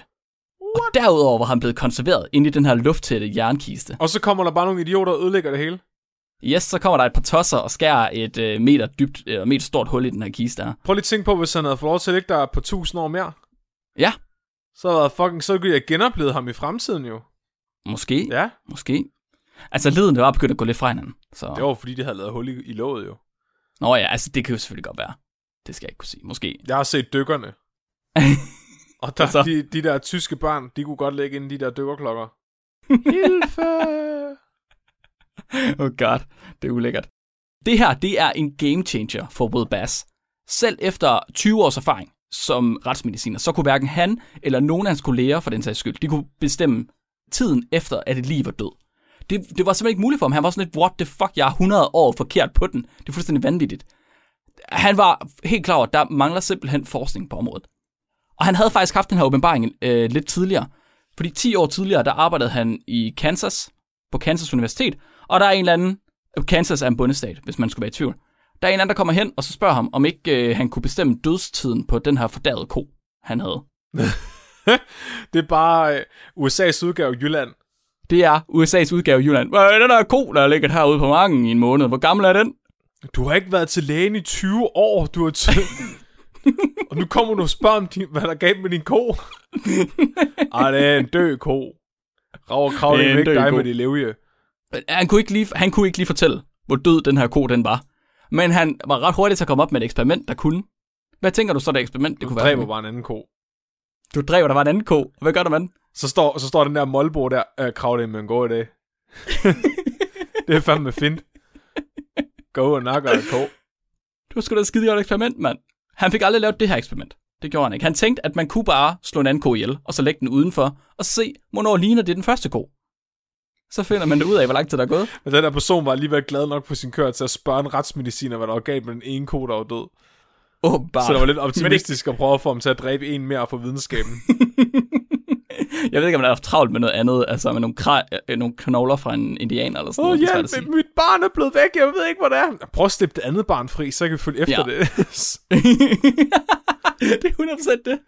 Og derudover var han blevet konserveret inde i den her lufttætte jernkiste. Og så kommer der bare nogle idioter og ødelægger det hele? Yes, så kommer der et par tosser og skærer et øh, meter dybt og øh, meter stort hul i den her kiste her. Prøv lige at tænke på, hvis han havde fået lov til at ligge der på tusind år mere. Ja. Så fucking, så kunne jeg genopleve ham i fremtiden jo. Måske. Ja. Måske. Altså leden, det var begyndt at gå lidt fra hinanden. Så. Det var fordi, det havde lavet hul i, i låget jo. Nå ja, altså det kan jo selvfølgelig godt være. Det skal jeg ikke kunne sige. Måske. Jeg har set Dykkerne. Og der, altså. de, de der tyske børn, de kunne godt lægge ind i de der dykkerklokker. Hilfe! Oh god, det er ulækkert. Det her, det er en game changer for Will Bass. Selv efter tyve års erfaring som retsmediciner, så kunne hverken han eller nogen af hans kolleger for den sags skyld, de kunne bestemme tiden efter, at et liv var død. Det, det var simpelthen ikke muligt for ham. Han var sådan lidt, what the fuck, jeg er hundrede år forkert på den. Det er fuldstændig vanvittigt. Han var helt klar over, at der mangler simpelthen forskning på området. Og han havde faktisk haft den her åbenbaring øh, lidt tidligere. Fordi ti år tidligere, der arbejdede han i Kansas, på Kansas Universitet. Og der er en eller anden, Kansas er en bondestat, hvis man skulle være i tvivl. Der er en anden, der kommer hen, og så spørger ham, om ikke øh, han kunne bestemme dødstiden på den her fordærede ko, han havde. Det er bare øh, U S A's udgave Jylland. Det er U S A's udgave Jylland. Hvad er den der ko, der har ligget herude på marken i en måned? Hvor gammel er den? Du har ikke været til lægen i tyve år, du har t- og nu kommer du og spørger om, din, hvad der gav med din ko. Ej, det er en død ko. Rav og kravl, ikke dig ko. Med de levje. Han kunne, ikke lige, han kunne ikke lige fortælle, hvor død den her ko den var. Men han var ret hurtigt til at komme op med et eksperiment, der kunne. Hvad tænker du så, det eksperiment, det du kunne være? Du dræber bare en anden ko. Du dræber, der var en anden ko. Hvad gør du, mand? Så står, så står den der målbo der, øh, kravl med en god dag. Det er fandme fint. Gå ud og nakker en ko. Du har sgu da et skide godt eksperiment, mand. Han fik aldrig lavet det her eksperiment. Det gjorde han ikke. Han tænkte, at man kunne bare slå en anden ko ihjel, og så lægge den udenfor, og se, hvornår ligner det den første ko. Så finder man det ud af, hvor lang tid der er gået. Men den der person var alligevel glad nok for sin kør til at spørge en retsmediciner, hvad der var galt med den ene ko, der var død. Åbenbart. Så det var lidt optimistisk det... at prøve at få ham til at dræbe en mere for videnskaben. Jeg ved ikke, om der er haft travlt med noget andet, altså med nogle, kra- nogle knogler fra en indianer eller sådan oh, noget. Åh yeah, hjælp, mit barn er blevet væk, jeg ved ikke, hvor det er. Prøv at slippe det andet barn fri, så kan vi følge efter ja. det. Det er hundrede procent det.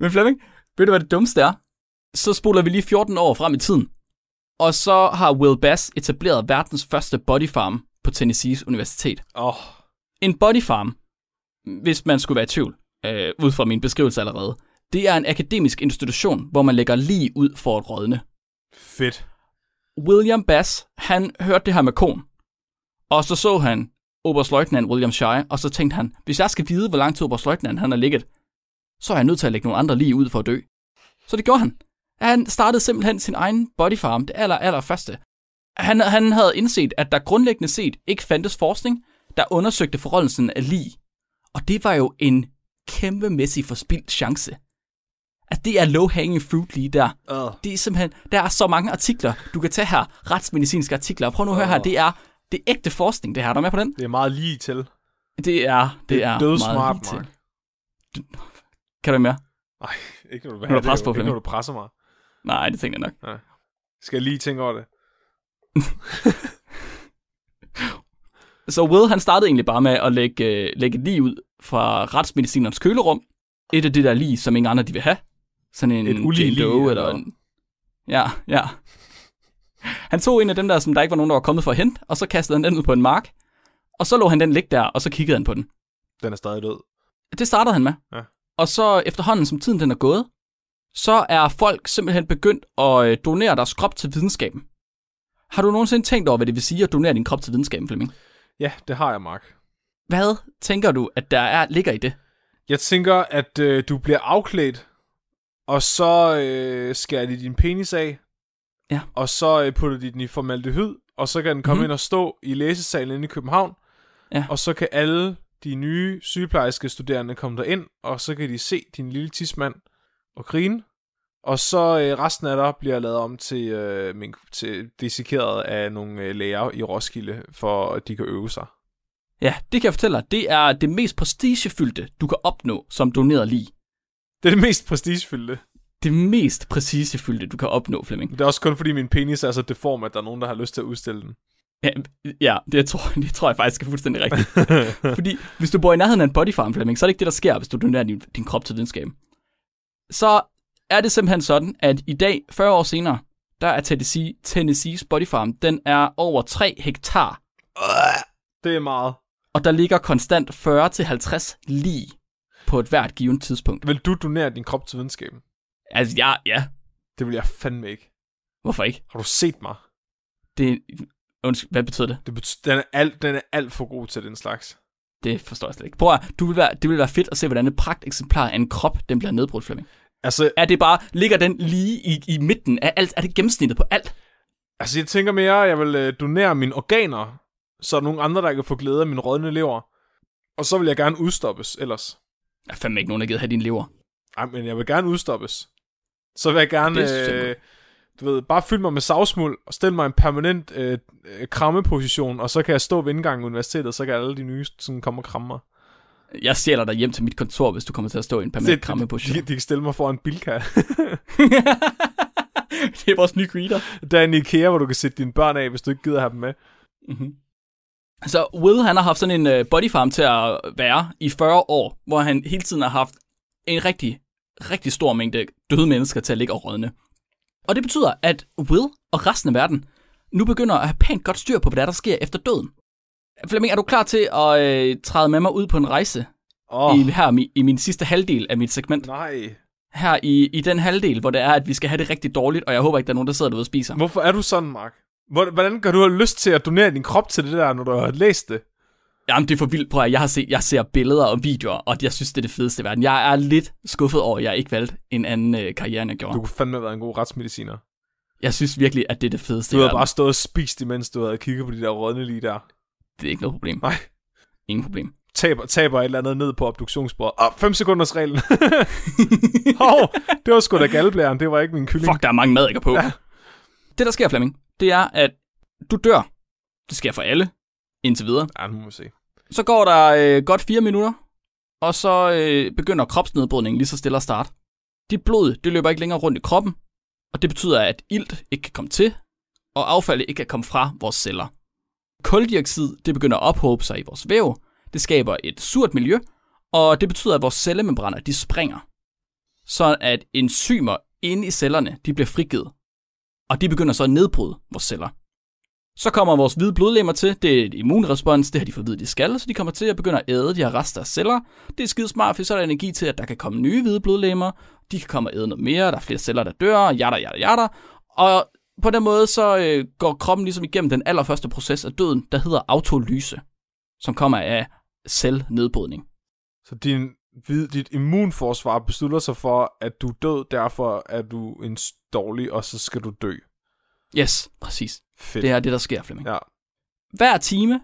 Men Flemming, ved du, hvad det dummeste er? Så spoler vi lige fjorten år frem i tiden. Og så har Will Bass etableret verdens første bodyfarm på Tennessees Universitet. Oh. En bodyfarm, hvis man skulle være i tvivl, øh, ud fra min beskrivelse allerede, det er en akademisk institution, hvor man lægger lige ud for et rådne. Fedt. William Bass, han hørte det her med koen, og så så han oberstløjtnant William Shy, og så tænkte han, hvis jeg skal vide, hvor langt til oberstløjtnant han har ligget, så er jeg nødt til at lægge nogle andre lige ud for at dø. Så det gjorde han. Han startede simpelthen sin egen bodyfarm, det aller, aller første. Han, han havde indset, at der grundlæggende set ikke fandtes forskning, der undersøgte forholdelsen af lig. Og det var jo en kæmpemæssig forspildt chance. At det er low-hanging fruit lige der. Uh. Det er simpelthen, der er så mange artikler, du kan tage her. Retsmedicinske artikler. Prøv nu at høre uh. her, det er, det er ægte forskning, det her. Er du med på den? Det er meget lige til. Det er, det, det er, er meget smart, lige Mark. Til. Du, kan du mere? Nej, ikke når du, du, pres ikke, når du presser mig. Nej, det tænker jeg nok. Nej. Skal jeg lige tænke over det? Så Will, han startede egentlig bare med at lægge, lægge et lig ud fra retsmedicinernes kølerum. Et af det der lig, som ingen andre de vil have. Sådan en, et ulige lig. Eller eller en... Ja, ja. Han tog en af dem der, som der ikke var nogen, der var kommet for at hente, og så kastede han den ud på en mark. Og så lå han den ligge der, og så kiggede han på den. Den er stadig død. Det startede han med. Ja. Og så efterhånden, som tiden den er gået, så er folk simpelthen begyndt at donere deres krop til videnskaben. Har du nogensinde tænkt over, hvad det vil sige at donere din krop til videnskaben, Flemming? Ja, det har jeg, Mark. Hvad tænker du, at der er, ligger i det? Jeg tænker, at øh, du bliver afklædt, og så øh, skærer de din penis af, ja. Og så øh, putter de den i formaldehyd, og så kan den komme mm-hmm. ind og stå i læsesalen inde i København, ja. Og så kan alle de nye sygeplejerske studerende komme derind, og så kan de se din lille tidsmand og grine, og så øh, resten af dig bliver lavet om til, øh, min, til dissekeret af nogle øh, læger i Roskilde, for at de kan øve sig. Ja, det kan jeg fortælle dig. Det er det mest prestigefyldte, du kan opnå som doneret lig. Det er det mest prestigefyldte? Det mest prestigefyldte, du kan opnå, Flemming. Det er også kun fordi min penis er så deform, at der er nogen, der har lyst til at udstille den. Ja, ja det, tror, det tror jeg faktisk er fuldstændig rigtigt. Fordi hvis du bor i nærheden af en bodyfarm, Flemming, så er det ikke det, der sker, hvis du donerer din, din krop til videnskaben. Så er det simpelthen sådan, at i dag, fyrre år senere, der er Tennessee, Tennessees bodyfarm, den er over tre hektar. Det er meget. Og der ligger konstant fyrre til halvtreds lig på et hvert givet tidspunkt. Vil du donere din krop til videnskaben? Altså, ja, ja. Det vil jeg fandme ikke. Hvorfor ikke? Har du set mig? Det, undskyld, hvad betyder det? Det betyder, den er alt, den er alt for god til den slags. Det forstår jeg slet ikke. Prøv at, du vil være, det vil være fedt at se, hvordan et pragteksemplar af en krop, den bliver nedbrudt, Flemming. Altså, er det bare, ligger den lige i, i midten af alt? Er det gennemsnittet på alt? Altså, jeg tænker mere, at jeg vil donere mine organer, så er der nogle andre, der kan få glæde af min rådne lever. Og så vil jeg gerne udstoppes, ellers. Jeg er fandme ikke nogen, der gider have din lever. Nej, men jeg vil gerne udstoppes. Så vil jeg gerne, øh, du ved, bare fylde mig med savsmuld, og stille mig en permanent øh, krammeposition, og så kan jeg stå ved indgangen i universitetet, og så kan alle de nye sådan komme og kramme mig. Jeg stjæler dig hjem til mit kontor, hvis du kommer til at stå i en permanent krammeposition. De, de kan stille mig foran en bilka. Det er vores nye greeter. Der er en IKEA, hvor du kan sætte dine børn af, hvis du ikke gider have dem med. Mhm. Så Will, han har haft sådan en bodyfarm til at være i fyrre år, hvor han hele tiden har haft en rigtig, rigtig stor mængde døde mennesker til at ligge og rådne. Og det betyder, at Will og resten af verden nu begynder at have pænt godt styr på, hvad der, der sker efter døden. Flemming, er du klar til at øh, træde med mig ud på en rejse oh. i, her i, i min sidste halvdel af mit segment? Nej. Her i, i den halvdel, hvor det er, at vi skal have det rigtig dårligt, og jeg håber ikke, der er nogen, der sidder derude og spiser. Hvorfor er du sådan, Mark? Hvordan kan du have lyst til at donere din krop til det der, når du har læst det? Jamen, det er for vildt, prøv at jeg har set, jeg ser billeder og videoer, og jeg synes, det er det fedeste i verden. Jeg er lidt skuffet over, at jeg ikke valgte en anden øh, karriere, end jeg gjorde. Du kunne fandme have været en god retsmediciner. Jeg synes virkelig, at det er det fedeste i verden. Du havde bare stået og spist, imens du havde kigget på de der rådne lige der. Det er ikke noget problem. Nej. Ingen problem. Taber, taber et eller andet ned på obduktionsbordet. Åh, oh, fem sekunders reglen. Hov, det var sgu da galdeblæren, det var ikke min kylling. Fuck, der er mange mad, ikke på. Ja. Det, der sker, Flemming, det er, at du dør. Det sker for alle, indtil videre. Ja, nu må vi se. Så går der øh, godt fire minutter, og så øh, begynder kropsnedbrydningen lige så stille at starte. Dit blod, det løber ikke længere rundt i kroppen, og det betyder, at ilt ikke kan komme til, og affaldet ikke kan komme fra vores celler. Kuldioxid, det begynder at ophobe sig i vores væv, det skaber et surt miljø, og det betyder, at vores cellemembraner, de springer, så at enzymer inde i cellerne, de bliver frigivet, og de begynder så at nedbryde vores celler. Så kommer vores hvide blodlegemer til, det er et immunrespons, det har de fået vidt, de skal, så de kommer til at begynde at æde de her rester af celler. Det er skidesmart, for så er der energi til, at der kan komme nye hvide blodlegemer, de kan komme og æde noget mere, der er flere celler, der dør, jada, jada, jada. Og på den måde så øh, går kroppen ligesom igennem den allerførste proces af døden, der hedder autolyse, som kommer af cellenedbrydning. Så din, dit immunforsvar beslutter sig for, at du er død, derfor er du en dårlig, og så skal du dø. Yes, præcis. Fedt. Det er det, der sker, Flemming. Ja. Hver time,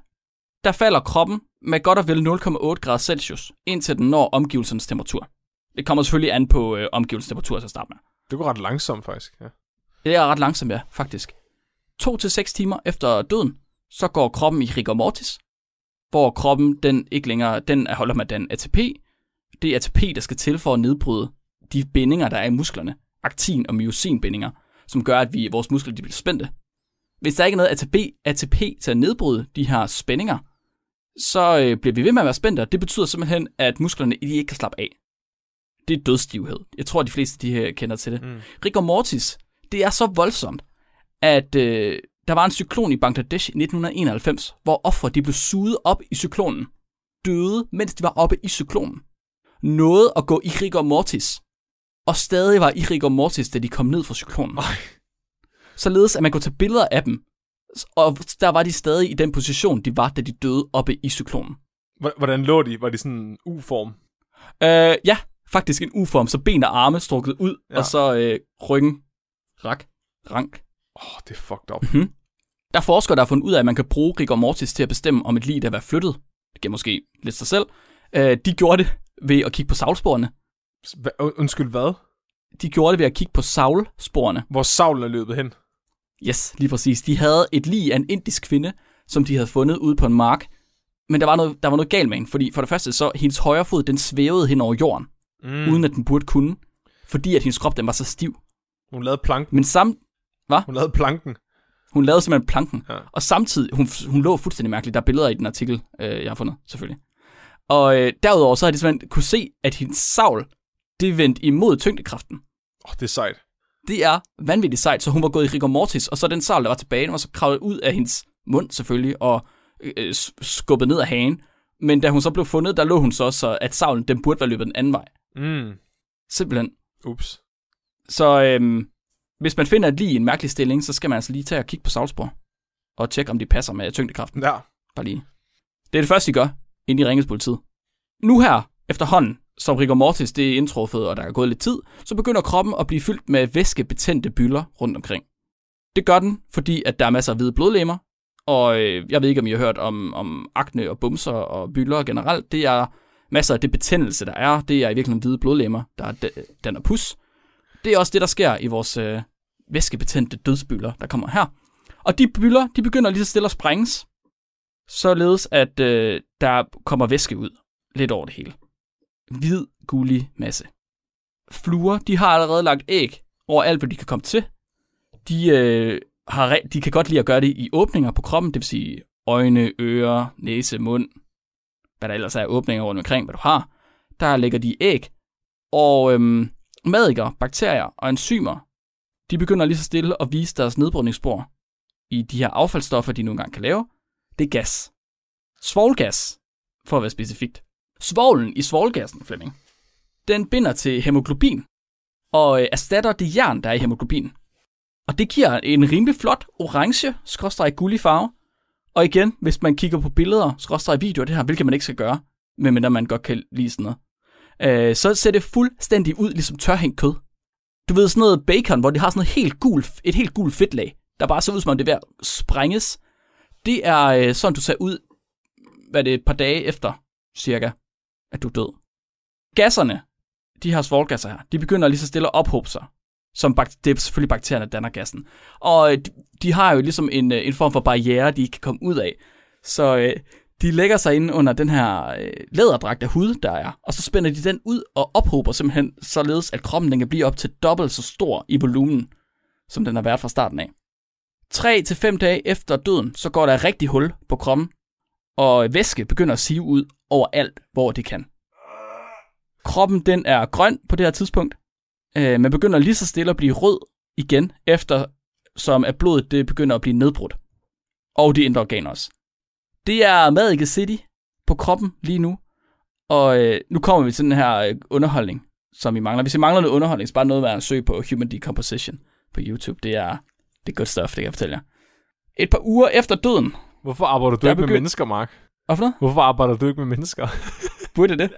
der falder kroppen med godt og vel nul komma otte grader Celsius, indtil den når omgivelsernes temperatur. Det kommer selvfølgelig an på øh, omgivelsernes temperatur til at starte med. Det går ret langsomt, faktisk. Ja. Det er ret langsomt, ja, faktisk. To til seks timer efter døden, så går kroppen i rigor mortis, hvor kroppen den ikke længere, den holder med den A T P. Det er A T P, der skal til for at nedbryde de bindinger, der er i musklerne. Aktin- og myosinbindinger, som gør, at vi, vores muskler de bliver spændte. Hvis der ikke er noget A T P, A T P til at nedbryde de her spændinger, så øh, bliver vi ved med at være spændte, og det betyder simpelthen, at musklerne de ikke kan slappe af. Det er dødsstivhed. Jeg tror, de fleste de her kender til det. Mm. Rigor mortis, det er så voldsomt, at øh, der var en cyklon i Bangladesh i nitten enoghalvfems, hvor offer de blev suget op i cyklonen, døde, mens de var oppe i cyklonen. Nåede at gå i rigor mortis, og stadig var i rigor mortis, da de kom ned fra cyklonen. Øj. Således, at man kunne tage billeder af dem, og der var de stadig i den position, de var, da de døde oppe i cyklonen. Hvordan lå de? Var de sådan en U-form? Øh, ja, faktisk en U-form, så ben og arme strukket ud, ja. Og så øh, ryggen rak, rank. Åh, oh, det er fucked up. Mm-hmm. Der er forskere, der har fundet ud af, at man kan bruge rigor mortis til at bestemme, om et lig der var flyttet. Det giver måske lidt sig selv. Øh, de gjorde det ved at kigge på savlsporene. Undskyld, hvad? De gjorde det ved at kigge på savlsporene. Hvor savlen er løbet hen? Yes, lige præcis. De havde et lig af en indisk kvinde, som de havde fundet ude på en mark. Men der var noget, der var noget galt med hende, fordi for det første så, hendes højre fod, den svævede hen over jorden, mm. uden at den burde kunne, fordi at hendes krop, den var så stiv. Hun lavede planken. Men samt... Hvad? Hun lavede planken. Hun lavede simpelthen planken. Ja. Og samtidig, hun, hun lå fuldstændig mærkeligt. Der er billeder i den artikel, øh, jeg har fundet, selvfølgelig. Og øh, derudover så har de simpelthen kunne se, at hendes savl, det vendte imod tyngdekraften. Åh, oh, det er sejt. Det er vanvittigt sejt, så hun var gået i rigor mortis, og så den savl, der var tilbage, den var så kravlet ud af hendes mund selvfølgelig, og øh, skubbet ned af hagen. Men da hun så blev fundet, der lå hun så, så at savlen, den burde være løbet den anden vej. Mm. Simpelthen. Ups. Så øh, hvis man finder et lig i en mærkelig stilling, så skal man altså lige tage og kigge på savlspor, og tjekke, om de passer med tyngdekraften. Ja. Bare lige. Det er det første, de gør, inden de ringes politiet. Nu her, efterhånden, som rigor mortis det er indtruffet, og der er gået lidt tid, så begynder kroppen at blive fyldt med væskebetændte bylder rundt omkring. Det gør den, fordi at der er masser af hvide blodlegemer, og jeg ved ikke, om I har hørt om, om akne og bumser og bylder generelt. Det er masser af det betændelse, der er. Det er i virkeligheden hvide blodlegemer, der danner pus. Det er også det, der sker i vores øh, væskebetændte dødsbylder, der kommer her. Og de bylder, de begynder lige så stille at sprænges, således at øh, der kommer væske ud lidt over det hele. Hvid, gullig masse. Fluer, de har allerede lagt æg over alt, hvad de kan komme til. De, øh, har, de kan godt lide at gøre det i åbninger på kroppen, det vil sige øjne, ører, næse, mund, hvad der ellers er åbninger rundt omkring, hvad du har. Der lægger de æg, og øh, madikker, bakterier og enzymer, de begynder lige så stille at vise deres nedbrydningsspor i de her affaldsstoffer, de nogle gange kan lave. Det er gas. Svovlgas, for at være specifikt. Svovlen i svovlgassen, Flemming, den binder til hemoglobin og øh, erstatter det jern, der er i hemoglobin. Og det giver en rimelig flot orange, skråstreg gullig farve. Og igen, hvis man kigger på billeder, skråstreg videoer, det her, hvilket man ikke skal gøre, medmindre man godt kan lide sådan noget, øh, så ser det fuldstændig ud, ligesom tørhængt kød. Du ved sådan noget bacon, hvor det har sådan noget helt gul, et helt gult fedtlag, der bare ser ud, som om det er ved at sprænges. Det er øh, sådan, du ser ud, hvad det er, et par dage efter, cirka, at du er død. Gasserne, de her svovlgasser her, de begynder lige så stille at ophobe sig, som bak- det er selvfølgelig bakterierne, der danner gassen. Og de, de har jo ligesom en, en form for barriere, de ikke kan komme ud af. Så øh, de lægger sig inde under den her øh, læderdragt af hud, der er, og så spænder de den ud og ophober simpelthen, således at kroppen den kan blive op til dobbelt så stor i volumen, som den har været fra starten af. tre til fem dage efter døden, så går der rigtig hul på kroppen, og væske begynder at sive ud overalt, hvor det kan. Kroppen den er grøn på det her tidspunkt, øh, men begynder lige så stille at blive rød igen, efter som at blodet det begynder at blive nedbrudt. Og de indre organer også. Det er Magic City på kroppen lige nu, og øh, nu kommer vi til den her øh, underholdning, som vi mangler. Hvis I mangler noget underholdning, så bare noget med at søge på Human Decomposition på YouTube. Det er det er godt stof, det kan jeg fortælle jer. Et par uger efter døden. Hvorfor arbejder du ikke begynd... med mennesker, Mark? Hvorfor? Hvorfor arbejder du ikke med mennesker? Burde det?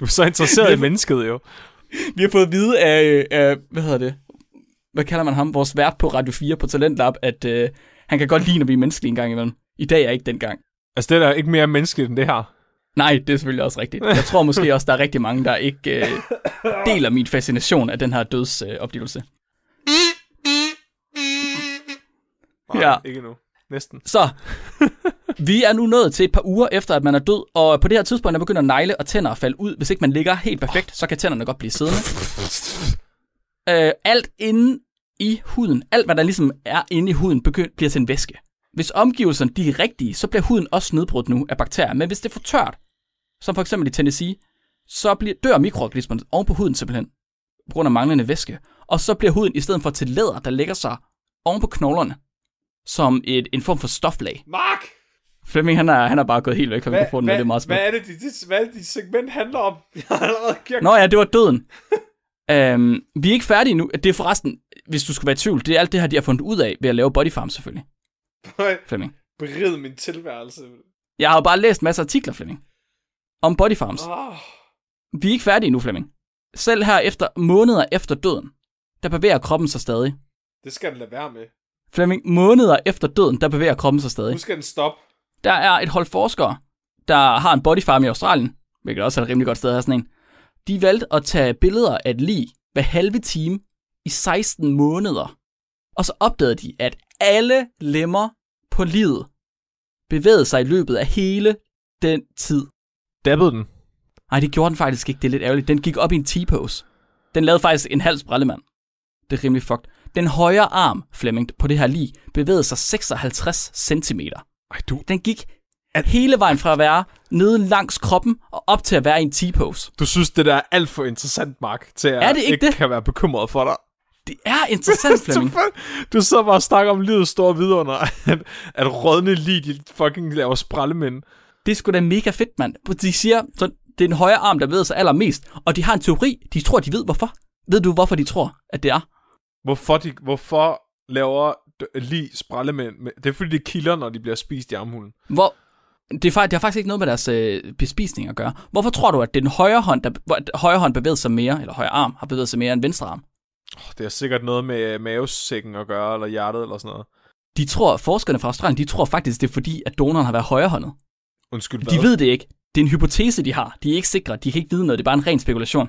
Du er så interesseret har... i mennesket, jo. Vi har fået at vide af, af, hvad hedder det? Hvad kalder man ham? Vores vært på Radio fire på Talentlab, at øh, han kan godt lide at blive menneskelig en gang imellem. I dag er ikke dengang. Altså, det er ikke mere menneskeligt end det her. Nej, det er selvfølgelig også rigtigt. Jeg tror måske også, der er rigtig mange, der ikke øh, deler min fascination af den her dødsoplevelse. Øh, Ja. Ikke nu. Næsten. Så, vi er nu nået til et par uger efter, at man er død, og på det her tidspunkt, der begynder negle og tænder at falde ud. Hvis ikke man ligger helt perfekt, så kan tænderne godt blive siddende. Øh, alt inde i huden, alt hvad der ligesom er inde i huden, begynd, bliver til en væske. Hvis omgivelserne de er rigtige, så bliver huden også nedbrudt nu af bakterier. Men hvis det er for tørt, som for eksempel i Tennessee, så bliver, dør mikroorganismerne oven på huden simpelthen, på grund af manglende væske. Og så bliver huden i stedet for til læder, der lægger sig oven på knoglerne. Som et, en form for stoflag. Mark! Flemming, han er, han er bare gået helt væk fra mikrofonen, og det er meget spændt. Hvad er det, de, de, hvad er det, de segment handler om? Jeg har allerede gjort... Nå ja, det var døden. øhm, vi er ikke færdige nu. Det er forresten, hvis du skulle være i tvivl, det er alt det her, de har fundet ud af ved at lave Body Farm, selvfølgelig. Flemming. Berid min tilværelse. Jeg har jo bare læst masser af artikler, Flemming. Om Body Farms. Oh. Vi er ikke færdige nu, Flemming. Selv her efter måneder efter døden, der bevæger kroppen sig stadig. Det skal den lade være med. Flemming, måneder efter døden, der bevæger kroppen sig stadig. Nu skal den stoppe. Der er et hold forskere, der har en body farm i Australien, hvilket også er et rimelig godt sted at have sådan en. De valgte at tage billeder af et lig hver halve time i seksten måneder. Og så opdagede de, at alle lemmer på liget bevægede sig i løbet af hele den tid. Dabbede den? Nej, det gjorde den faktisk ikke. Det er lidt ærgerligt. Den gik op i en T-pose. Den lavede faktisk en halv sprællemand. Det er rimelig fucked. Den højre arm, Flemming, på det her lig, bevægede sig seksoghalvtreds centimeter. Ej, du... Den gik at... hele vejen fra at være nede langs kroppen og op til at være i en T-pose. Du synes, det der er alt for interessant, Mark, til at ikke, ikke kan være bekymret for dig. Det er interessant, Flemming. Du sidder bare og snakker om livets store vidunder, at, at rådne lig, de fucking laver sprællemænd. Det er sgu da mega fedt, mand. De siger, så det er den højre arm, der bevæger sig allermest, og de har en teori. De tror, de ved hvorfor. Ved du, hvorfor de tror, at det er? Hvorfor, de, hvorfor laver lige sprællemænd? Det er fordi, det kilder, når de bliver spist i armhulen. Hvor, det, er faktisk, det har faktisk ikke noget med deres øh, bespisning at gøre. Hvorfor tror du, at den højre hånd, der, højre hånd bevæger sig mere, eller højre arm har bevæget sig mere end venstre arm? Oh, det er sikkert noget med mavesækken at gøre, eller hjertet, eller sådan noget. De tror, forskerne fra Australien, de tror faktisk, det er fordi, at donoren har været højrehåndet. Undskyld, hvad? De ved det ikke. Det er en hypotese, de har. De er ikke sikre. De kan ikke vide noget. Det er bare en ren spekulation.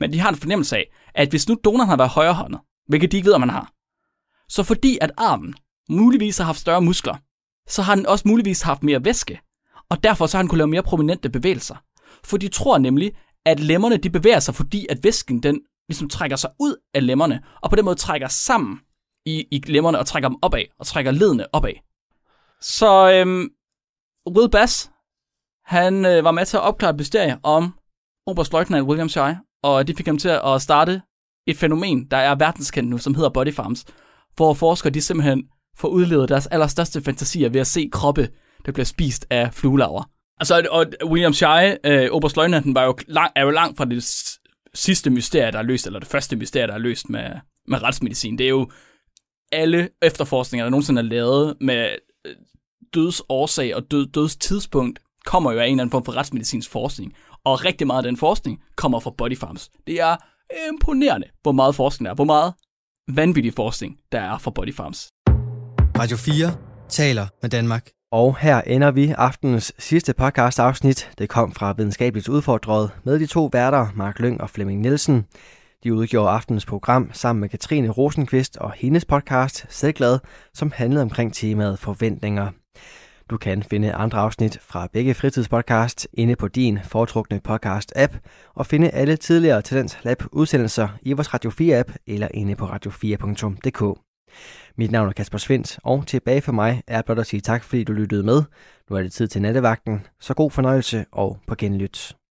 Men de har en fornemmelse af, at hvis nu donoren har været højrehåndet, hvilket de ikke ved, om man har. Så fordi at armen muligvis har haft større muskler, så har den også muligvis haft mere væske, og derfor så har den kunne lave mere prominente bevægelser. For de tror nemlig, at lemmerne de bevæger sig, fordi at væsken den ligesom trækker sig ud af lemmerne, og på den måde trækker sammen i, i lemmerne og trækker dem opad, og trækker ledene opad. Så øhm, Will Bass, han øh, var med til at opklare et mysterie om oberstløjtnant William Shy, og det fik ham til at starte et fænomen, der er verdenskendt nu, som hedder body farms, hvor forskere de simpelthen får udlevet deres allerstørste fantasier ved at se kroppe, der bliver spist af fluelaver. Altså, og William Shy, øh, oberstløjtnanten, var jo lang, er jo langt fra det sidste mysterie, der er løst, eller det første mysterie, der er løst med, med retsmedicin. Det er jo alle efterforskninger, der nogensinde er lavet med dødsårsag og død, dødstidspunkt, kommer jo af en eller anden form for retsmedicinsk forskning. Og rigtig meget af den forskning kommer fra body farms. Det er imponerende, hvor meget forskning er, hvor meget vanvittig forskning, der er fra Body Farms. Radio fire taler med Danmark. Og her ender vi aftenens sidste podcast afsnit. Det kom fra Videnskabeligt Udfordret med de to værter, Mark Lønge og Flemming Nielsen. De udgjorde aftenens program sammen med Katrine Rosenqvist og hendes podcast Selvglad, som handlede omkring temaet forventninger. Du kan finde andre afsnit fra begge fritidspodcast inde på din foretrukne podcast-app og finde alle tidligere Talentlab-udsendelser i vores Radio fire-app eller inde på radio fire punktum d k. Mit navn er Kasper Svendt, og tilbage for mig er blot at sige tak, fordi du lyttede med. Nu er det tid til nattevagten, så god fornøjelse og på genlyt.